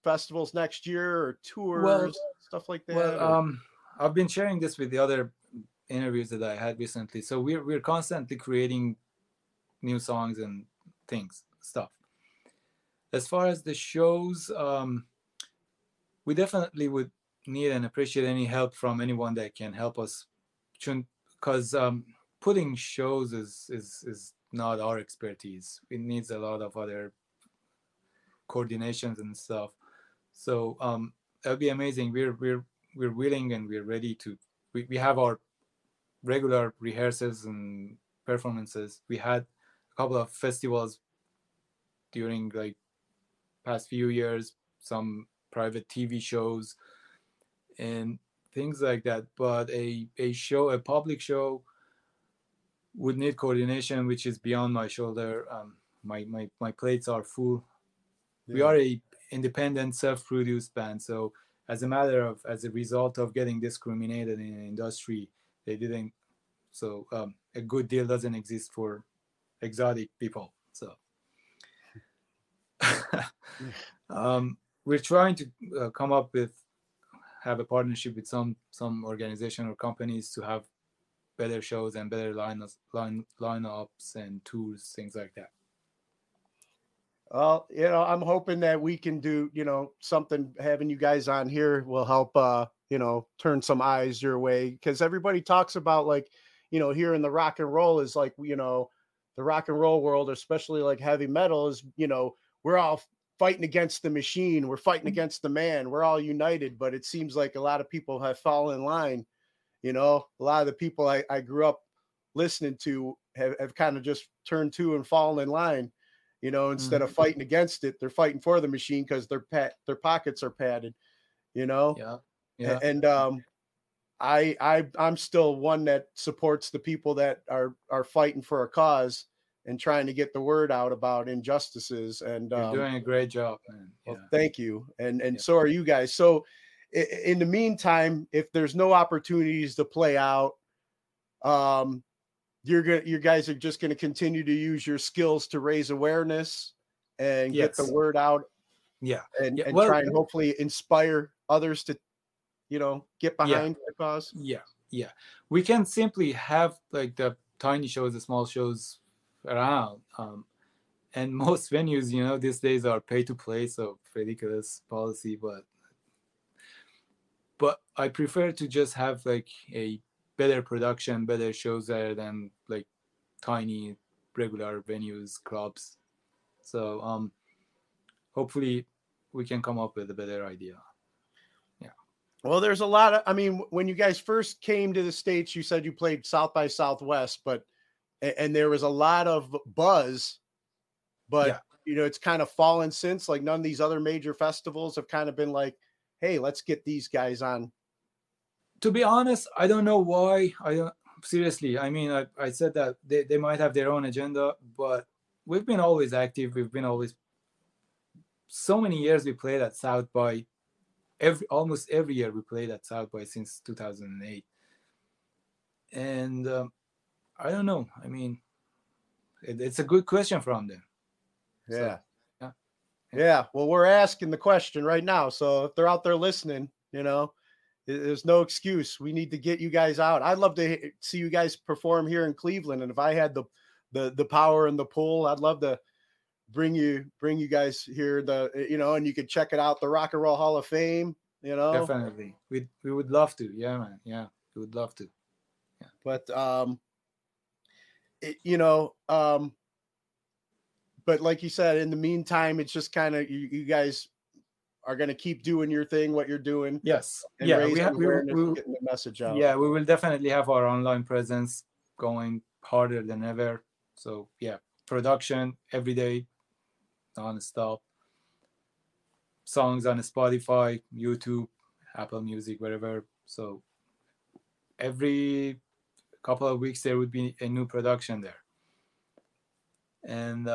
festivals next year or tours, stuff like that? Well, I've been sharing this with the other interviews that I had recently. So we're constantly creating new songs and stuff. As far as the shows, we definitely would need and appreciate any help from anyone that can help us, because putting shows is not our expertise. It needs a lot of other coordinations and stuff. So that'd be amazing. We're willing and we're ready to. We have our regular rehearsals and performances. We had a couple of festivals during like past few years, some private TV shows and things like that. But a public show would need coordination, which is beyond my shoulder. My plates are full. Yeah. We are a independent, self-produced band. So as a result of getting discriminated in an industry, they didn't. So a good deal doesn't exist for exotic people. So we're trying to have a partnership with some organization or companies to have better shows and better lineups and tours, things like that. Well, I'm hoping that we can do, something. Having you guys on here will help, turn some eyes your way, because everybody talks about like, here in the rock and roll is like, the rock and roll world, especially like heavy metal is, we're all fighting against the machine. We're fighting against the man. We're all united. But it seems like a lot of people have fallen in line. A lot of the people I grew up listening to have kind of just turned to and fallen in line. Instead of fighting against it, they're fighting for the machine because their pockets are padded. Yeah. And I'm still one that supports the people that are fighting for a cause and trying to get the word out about injustices. And you're doing a great job, man. Yeah. Well, thank you. And so are you guys. So in the meantime, if there's no opportunities to play out, you guys are just going to continue to use your skills to raise awareness and get the word out. Yeah. And try and hopefully inspire others to, get behind the cause. Yeah. Yeah. We can simply have like the tiny shows, the small shows around. And most venues, these days are pay to play. So ridiculous policy, but I prefer to just have like a better production, better shows there than like tiny regular venues, clubs. So hopefully we can come up with a better idea. Yeah. Well, there's a lot of, when you guys first came to the States, you said you played South by Southwest, and there was a lot of buzz, but it's kind of fallen since. Like none of these other major festivals have kind of been like, hey, let's get these guys on. To be honest, I don't know why. Seriously. I said that they might have their own agenda, but we've been always active. We've been always. So many years we played at South by. Almost every year we played at South by since 2008. And I don't know. It's a good question from them. Yeah. So, yeah. Well, we're asking the question right now. So if they're out there listening, there's no excuse. We need to get you guys out. I'd love to see you guys perform here in Cleveland. And if I had the power and the pull, I'd love to bring you guys here, and you could check it out, the Rock and Roll Hall of Fame, Definitely. We would love to. Yeah, man. Yeah. We would love to. Yeah. But but like you said, in the meantime, it's just kind of you guys are going to keep doing your thing, what you're doing. Yes. Yeah. We getting the message out. Yeah. We will definitely have our online presence going harder than ever. So yeah, production every day, nonstop. Songs on Spotify, YouTube, Apple Music, wherever. So every couple of weeks there would be a new production there. And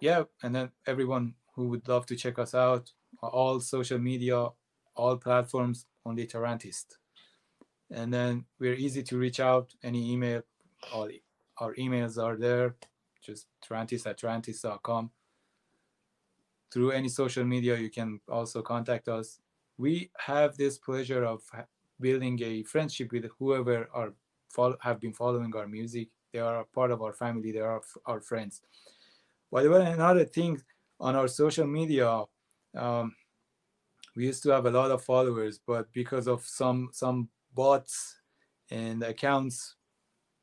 then everyone who would love to check us out, all social media, all platforms, only TarantisT. And then we're easy to reach out, any email, all our emails are there, just tarantist@tarantist.com. Through any social media, you can also contact us. We have this pleasure of building a friendship with whoever have been following our music. They are a part of our family. They are our friends. By the way, another thing on our social media, we used to have a lot of followers, but because of some bots and accounts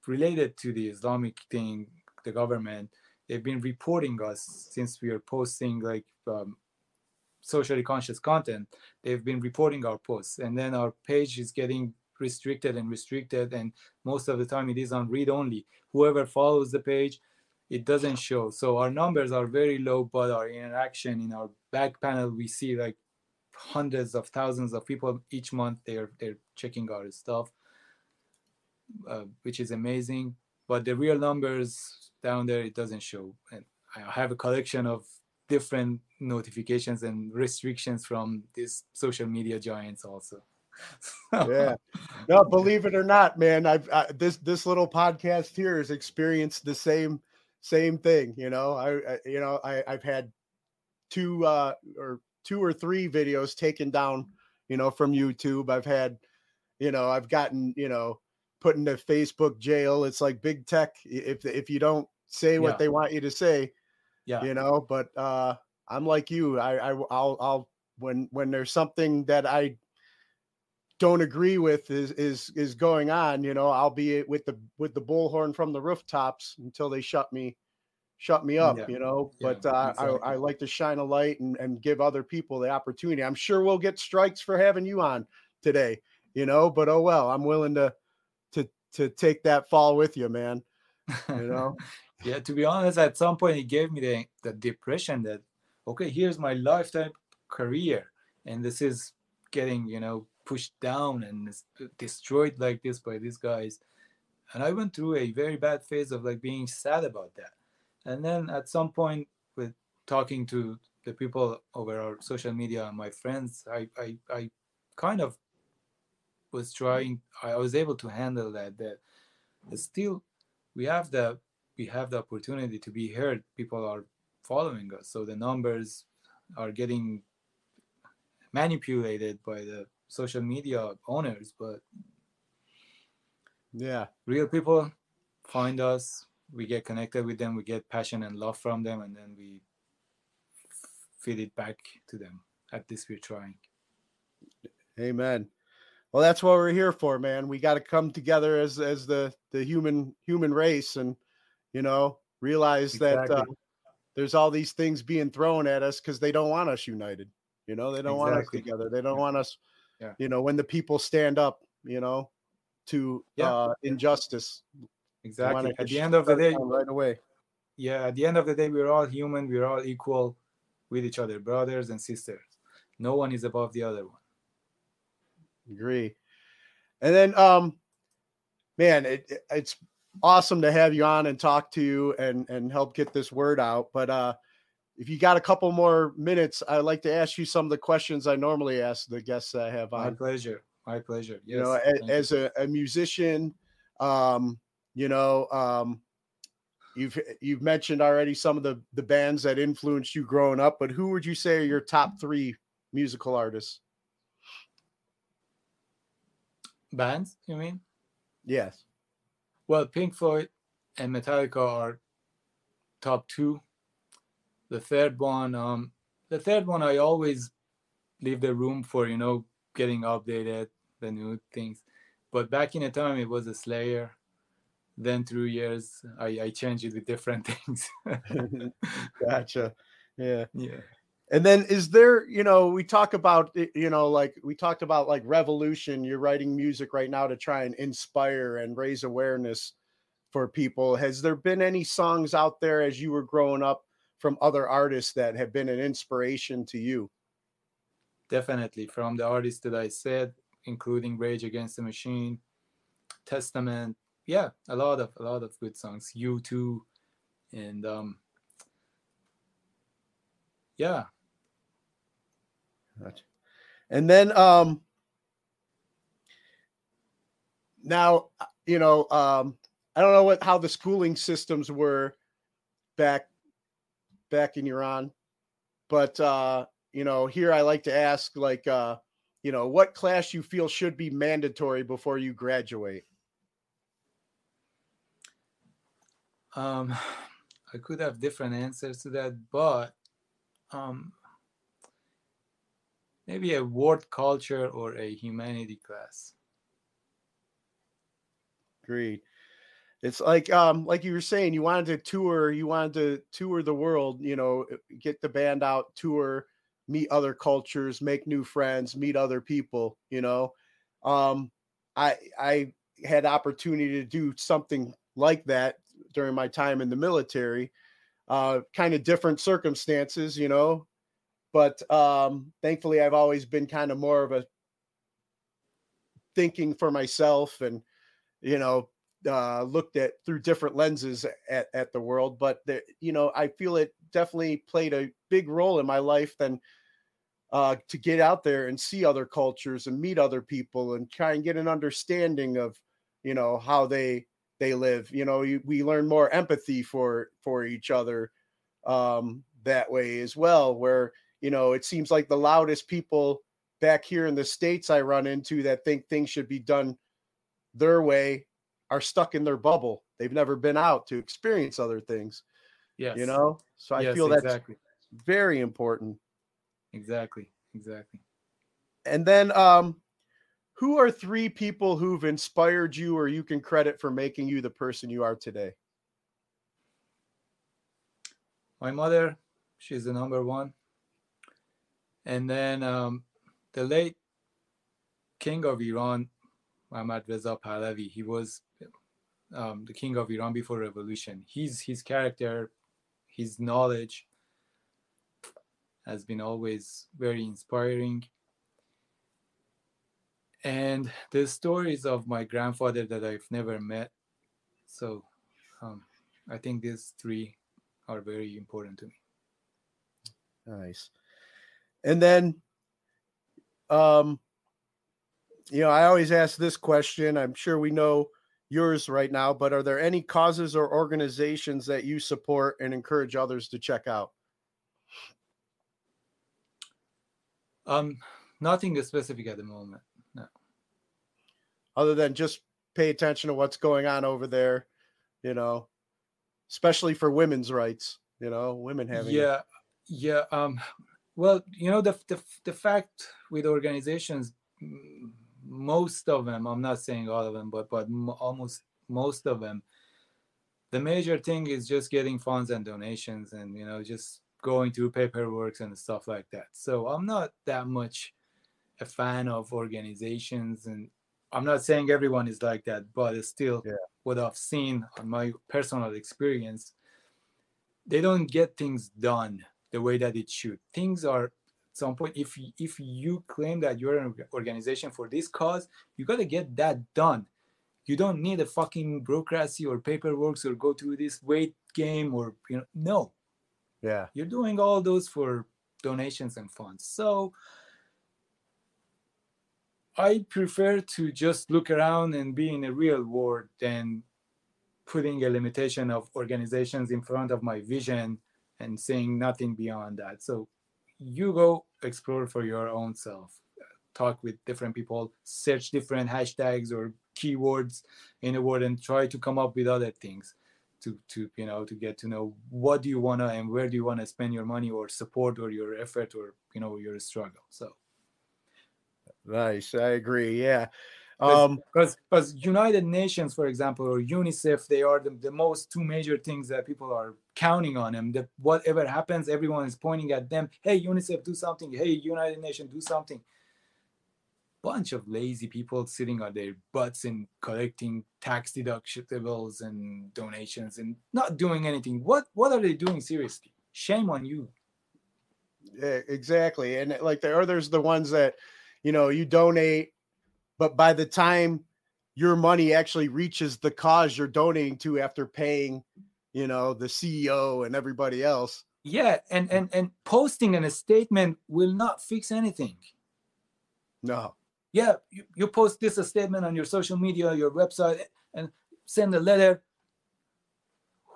related to the Islamic thing, the government, they've been reporting us since we are posting like socially conscious content. They've been reporting our posts, and then our page is getting restricted, and most of the time it is on read only. Whoever follows the page, it doesn't show. So our numbers are very low, but our interaction in our back panel, we see like hundreds of thousands of people each month. They're checking our stuff, which is amazing. But the real numbers down there, it doesn't show. And I have a collection of different notifications and restrictions from these social media giants also. Yeah, no, believe it or not, man, this little podcast here has experienced the same thing. You know, I've had two or three videos taken down, you know, from YouTube. I've had, you know, I've gotten, you know, put into Facebook jail. It's like big tech. If you don't say what they want you to say, you know. But I'm like you. I'll when there's something that I don't agree with is going on, you know, I'll be with the bullhorn from the rooftops until they shut me up, you know. But exactly. I like to shine a light and give other people the opportunity. I'm sure we'll get strikes for having you on today, you know, but oh well, I'm willing to take that fall with you, man, you know. Yeah, to be honest, at some point it gave me the depression that, okay, here's my lifetime career and this is getting, you know, pushed down and destroyed like this by these guys. And I went through a very bad phase of like being sad about that. And then at some point, with talking to the people over our social media and my friends, I kind of was trying, I was able to handle that still we have the opportunity to be heard. People are following us. So the numbers are getting manipulated by the social media owners, but yeah, real people find us, we get connected with them, we get passion and love from them, and then we feed it back to them. At this, we're trying. Amen. Well, that's what we're here for, man. We got to come together as the human race, and, you know, realize that there's all these things being thrown at us because they don't want us united. You know, they don't want us together. They don't want us. Yeah. You know, when the people stand up, you know, to injustice. Exactly. At the end of the day, right away. Yeah. At the end of the day, we're all human. We're all equal with each other, brothers and sisters. No one is above the other one. Agree. And then, man, it's awesome to have you on and talk to you and help get this word out. But if you got a couple more minutes, I'd like to ask you some of the questions I normally ask the guests I have on. My pleasure. Yes, you know, as a musician, you know, you've mentioned already some of the bands that influenced you growing up, but who would you say are your top three musical artists? Bands, you mean? Yes. Well, Pink Floyd and Metallica are top two. The third one, I always leave the room for, you know, getting updated, the new things. But back in the time, it was a Slayer. Then through years, I changed it with different things. Gotcha. Yeah. Yeah. And then is there, you know, we talk about, you know, like we talked about like Revolution. You're writing music right now to try and inspire and raise awareness for people. Has there been any songs out there as you were growing up from other artists that have been an inspiration to you? Definitely, from the artists that I said, including Rage Against the Machine, Testament, yeah, a lot of good songs. U2, and Yeah. Gotcha. And then now, you know, I don't know how the schooling systems were back in Iran, but you know, here I like to ask, like, you know, what class you feel should be mandatory before you graduate? I could have different answers to that, but maybe a world culture or a humanity class. Agreed. It's like you were saying, you wanted to tour the world, you know, get the band out, tour, meet other cultures, make new friends, meet other people, you know. I had opportunity to do something like that during my time in the military, kind of different circumstances, you know, but thankfully I've always been kind of more of a thinking for myself and, you know, looked at through different lenses at the world. But, you know, I feel it definitely played a big role in my life than to get out there and see other cultures and meet other people and try and get an understanding of, you know, how they live. You know, we learn more empathy for each other that way as well, where, you know, it seems like the loudest people back here in the States I run into that think things should be done their way are stuck in their bubble. They've never been out to experience other things. Yes. You know, so I feel that's exactly. Very important. Exactly. And then, who are three people who've inspired you or you can credit for making you the person you are today? My mother, she's the number one. And then the late king of Iran, Ahmad Reza Pahlavi, he was the king of Iran before revolution. His character, his knowledge has been always very inspiring. And the stories of my grandfather that I've never met. So I think these three are very important to me. Nice. And then, you know, I always ask this question. I'm sure we know yours right now, but are there any causes or organizations that you support and encourage others to check out? Nothing specific at the moment. No. Other than just pay attention to what's going on over there, you know, especially for women's rights, you know, women having. Yeah. Well, you know, the fact with organizations, most of them, I'm not saying all of them, but almost most of them, the major thing is just getting funds and donations and, you know, just going through paperwork and stuff like that. So I'm not that much a fan of organizations, and I'm not saying everyone is like that, but it's still what I've seen on my personal experience. They don't get things done the way that it should. Things are, at some point, if you claim that you're an organization for this cause, you got to get that done. You don't need a fucking bureaucracy or paperwork or go through this weight game or, you know, no. Yeah. You're doing all those for donations and funds. So I prefer to just look around and be in the real world than putting a limitation of organizations in front of my vision and saying nothing beyond that. So you go explore for your own self, talk with different people, search different hashtags or keywords in the world and try to come up with other things to you know, to get to know what do you want to and where do you want to spend your money or support or your effort or, you know, your struggle. So nice. I agree. Yeah. Because United Nations, for example, or UNICEF, they are the most two major things that people are counting on them. That whatever happens, everyone is pointing at them. Hey, UNICEF, do something. Hey, United Nations, do something. Bunch of lazy people sitting on their butts and collecting tax deductibles and donations and not doing anything. What are they doing? Seriously, shame on you. Yeah, exactly. And like the others, the ones that, you know, you donate, but by the time your money actually reaches the cause you're donating to after paying, you know, the CEO and everybody else, Yeah, and posting in a statement will not fix anything. No. Yeah, you post this a statement on your social media, your website, and send a letter.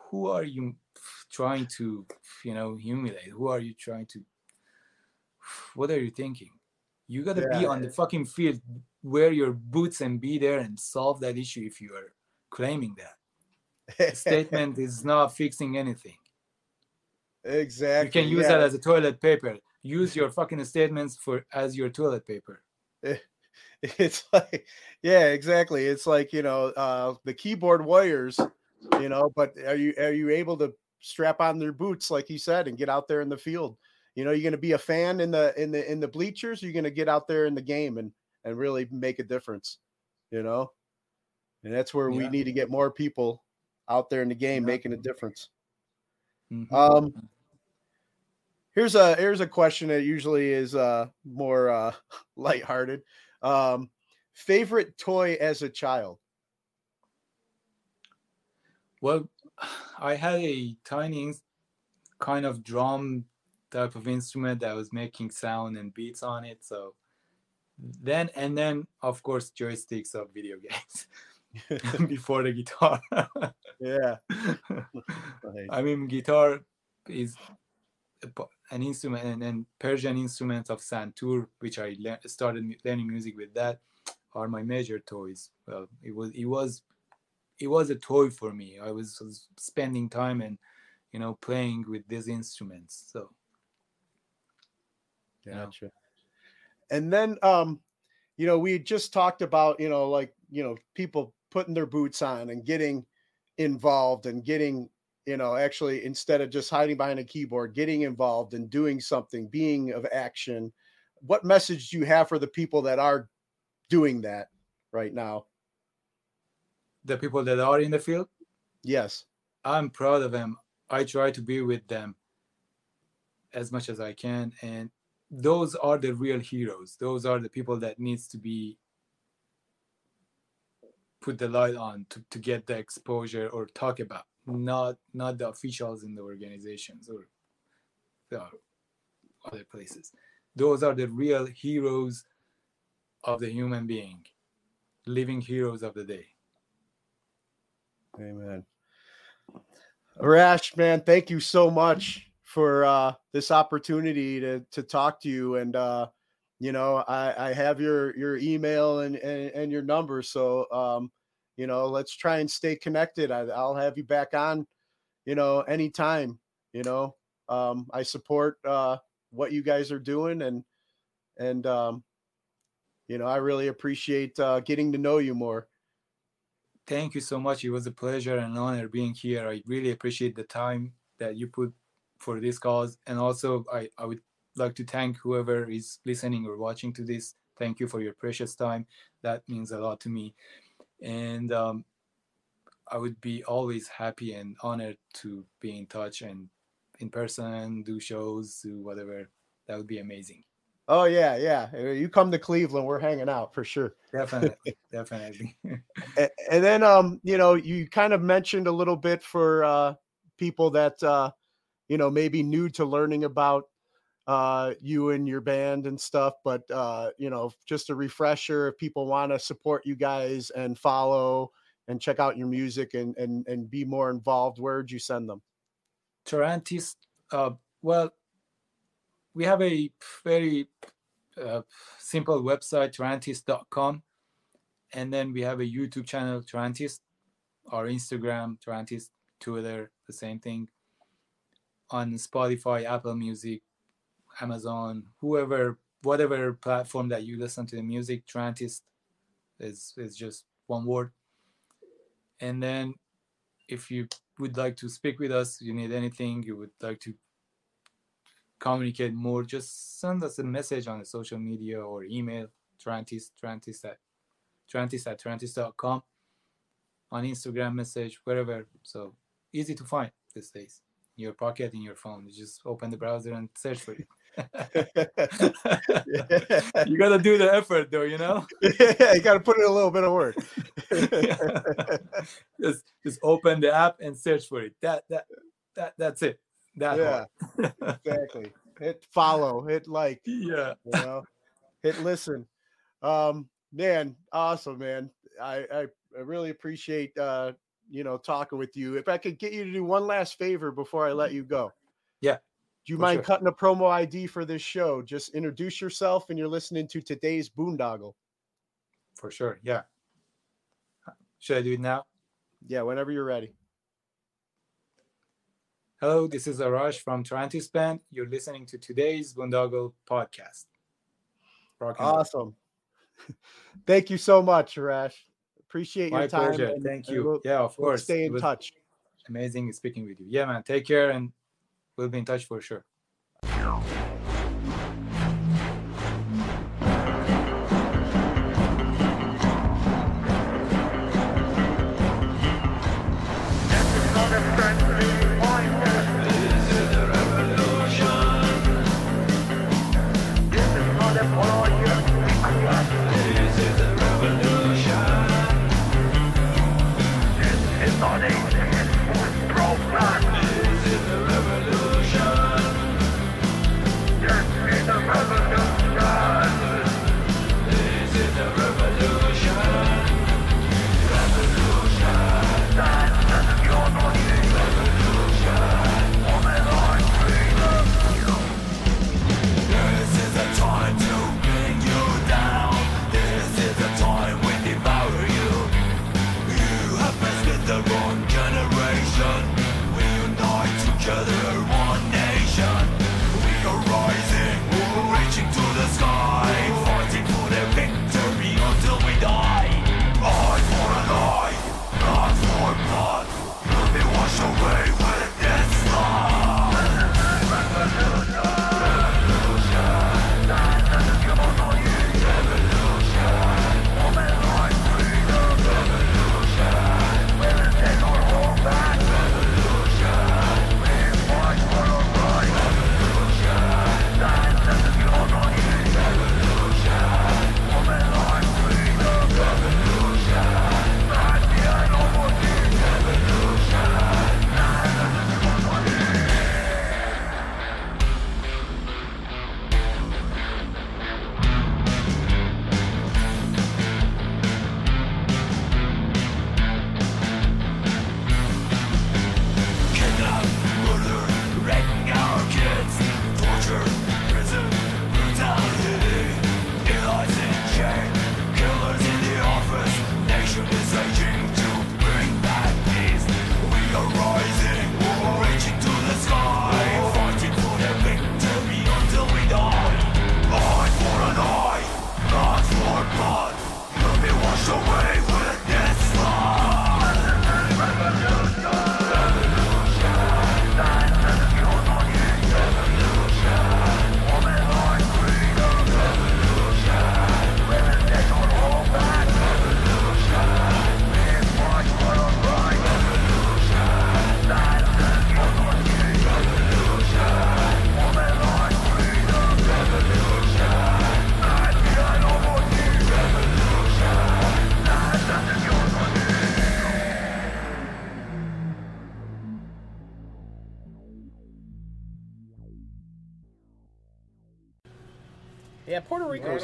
Who are you trying to, humiliate? Who are you trying to? What are you thinking? You got to be on the fucking field, wear your boots and be there and solve that issue if you are claiming that. A statement is not fixing anything. Exactly. You can use that as a toilet paper. Use your fucking statements as your toilet paper. It's like, exactly. It's like, the keyboard warriors, but are you able to strap on their boots, like he said, and get out there in the field? You're going to be a fan in the bleachers. You're going to get out there in the game and really make a difference, and that's where we need to get more people out there in the game, making a difference. Mm-hmm. Here's a question that usually is more lighthearted. Favorite toy as a child? Well, I had a tiny kind of drum type of instrument that was making sound and beats on it. So then of course joysticks of video games before the guitar. Yeah, I mean guitar is an instrument and Persian instruments of Santur, which I started learning music with, that are my major toys. Well, it was a toy for me. I was spending time and playing with these instruments. So gotcha. And then we just talked about people putting their boots on and getting involved and getting, actually, instead of just hiding behind a keyboard, getting involved and doing something, being of action. What message do you have for the people that are doing that right now? The people that are in the field? Yes. I'm proud of them. I try to be with them as much as I can. And those are the real heroes. Those are the people that needs to be put the light on to get the exposure or talk about. Not the officials in the organizations or the other places. Those are the real heroes of the human being, living heroes of the day. Amen. Arash, man, thank you so much for this opportunity to talk to you. And I have your email and your number. So let's try and stay connected. I'll have you back on, anytime, I support what you guys are doing and I really appreciate getting to know you more. Thank you so much. It was a pleasure and an honor being here. I really appreciate the time that you put for this cause. And also I would like to thank whoever is listening or watching to this. Thank you for your precious time. That means a lot to me. And I would be always happy and honored to be in touch and in person, do shows, do whatever. That would be amazing. Oh, yeah. You come to Cleveland, we're hanging out for sure. Definitely. And then, you kind of mentioned a little bit for people that, maybe new to learning about you and your band and stuff, but just a refresher if people want to support you guys and follow and check out your music and be more involved, where'd you send them? TarantisT. Well, we have a very simple website, tarantist.com, and then we have a YouTube channel, TarantisT, our Instagram, TarantisT, Twitter, the same thing, on Spotify, Apple Music, Amazon, whoever, whatever platform that you listen to the music. TarantisT is just one word. And then if you would like to speak with us, you need anything, you would like to communicate more, just send us a message on the social media or email, tarantist at tarantist.com, on Instagram message, wherever. So easy to find these days. In your pocket, in your phone. You just open the browser and search for it. You got to do the effort though, Yeah, you got to put in a little bit of work. Just open the app and search for it. That's it. That one. Exactly. Hit follow, hit like, you know, hit listen. Man, awesome, man. I really appreciate you know, talking with you. If I could get you to do one last favor before I let you go. Yeah. Do you mind cutting a promo ID for this show? Just introduce yourself, and you're listening to Today's Boondoggle. For sure. Yeah. Should I do it now? Yeah, whenever you're ready. Hello, this is Arash from TarantisT Band. You're listening to Today's Boondoggle podcast. Awesome. Thank you so much, Arash. Appreciate your time. My pleasure. Thank you. Of course. Stay in touch. Amazing speaking with you. Yeah, man. Take care, and we'll be in touch for sure.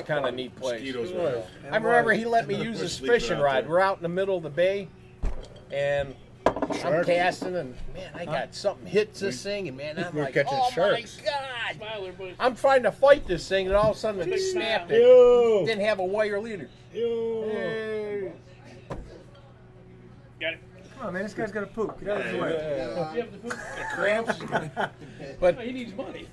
Kind of neat place. I remember he let me use his fishing rod. We're out in the middle of the bay, and I'm casting, and man, I got something hits this thing, and man, I'm like, oh my god! I'm trying to fight this thing, and all of a sudden it snapped. It didn't have a wire leader. Got it. Come on, man, this guy's got a poop. Get out of his way. Do you have the poop? Cramps. But he needs money.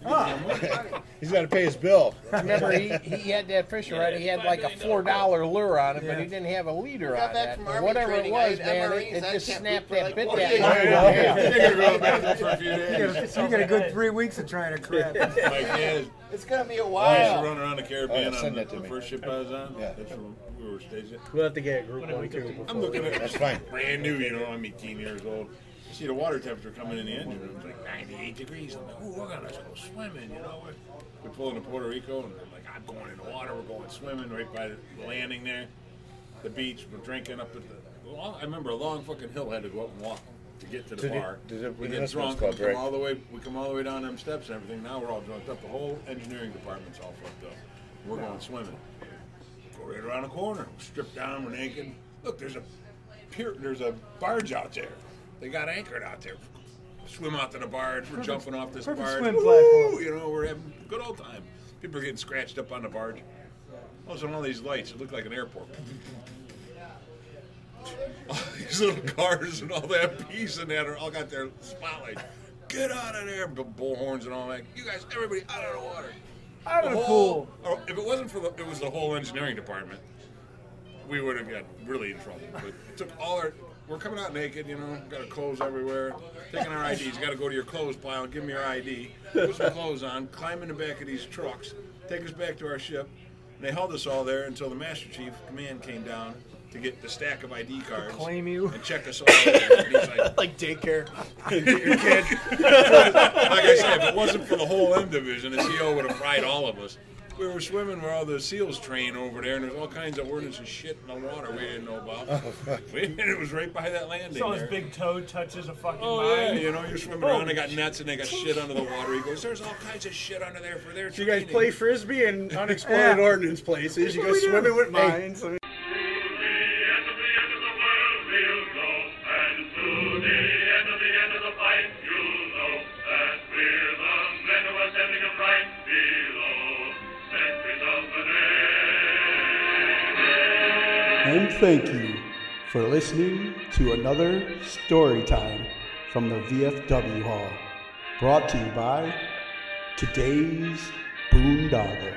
He's got to pay his bill. Remember, he had that fishing rod. He had like a $4 lure on it, but he didn't have a leader on that. Whatever it was, man, it just snapped that bit down. You got a good 3 weeks of trying to crap. It's going to be a while. I used to run around the Caribbean on the first ship I was on. Yeah. We'll have to get a group one, too. I'm looking at that's fine. Brand new, you know, I'm 18 years old. I see the water temperature coming in the engine room. It's like 98 degrees. I'm like, ooh, we're going to go swimming, you know. We're pulling to Puerto Rico, and I'm like, I'm going in the water. We're going swimming right by the landing there, the beach. We're drinking up at the... I remember a long fucking hill I had to go up and walk. to get to the bar. We get drunk, we come all the way. We come all the way down them steps and everything. Now we're all drunk up. The whole engineering department's all fucked up. We're going swimming. Go right around the corner. Strip down. We're naked. Look, there's a barge out there. They got anchored out there. Swim out to the barge. We're jumping off this barge. Woo! You know, we're having a good old time. People are getting scratched up on the barge. Also, all these lights, it looked like an airport. All these little cars and all that piece and that are all got their spotlight. Get out of there, bullhorns and all that. You guys, everybody, out of the water. Out of the pool. If it wasn't for it was the whole engineering department, we would have got really in trouble. But it took all our. We're coming out naked, you know, got our clothes everywhere. Taking our IDs, got to go to your clothes pile, give me your ID, put some clothes on, climb in the back of these trucks, take us back to our ship. And they held us all there until the Master Chief Command came down to get the stack of ID cards. Claim you. And check us all out. He's like daycare. Your kid. Like I said, if it wasn't for the whole M Division, the CO would have fried all of us. We were swimming where all the SEALs train over there, and there's all kinds of ordnance and shit in the water we didn't know about. It was right by that landing. So his big toe touches a fucking mine. Yeah, you know, you're swimming around, they got nets and they got shit under the water. He goes, there's all kinds of shit under there for their training. You guys play frisbee in unexploded ordnance places. You go swimming with mines. And thank you for listening to another story time from the VFW Hall, brought to you by Today's Boondoggle.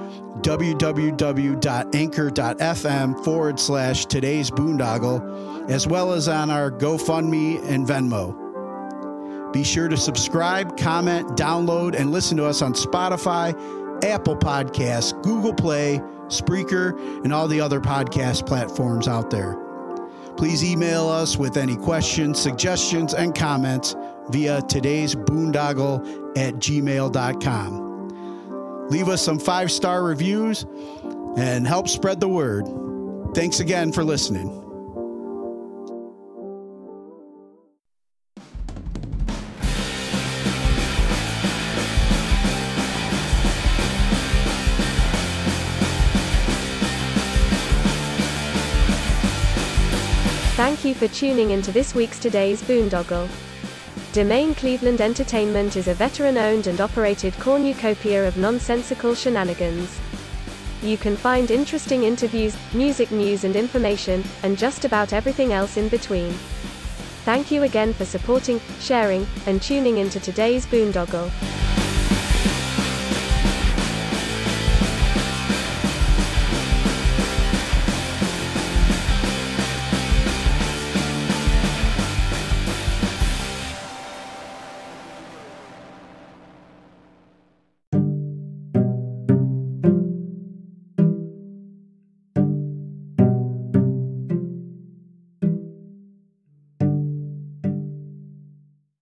www.anchor.fm/Today's Boondoggle, as well as on our GoFundMe and Venmo. Be sure to subscribe, comment, download, and listen to us on Spotify, Apple Podcasts, Google Play, Spreaker, and all the other podcast platforms out there. Please email us with any questions, suggestions, and comments via todaysboondoggle@gmail.com. Leave us some 5-star reviews and help spread the word. Thanks again for listening. Thank you for tuning into this week's Today's Boondoggle. Domain Cleveland Entertainment is a veteran-owned and operated cornucopia of nonsensical shenanigans. You can find interesting interviews, music news and information, and just about everything else in between. Thank you again for supporting, sharing, and tuning into Today's Boondoggle.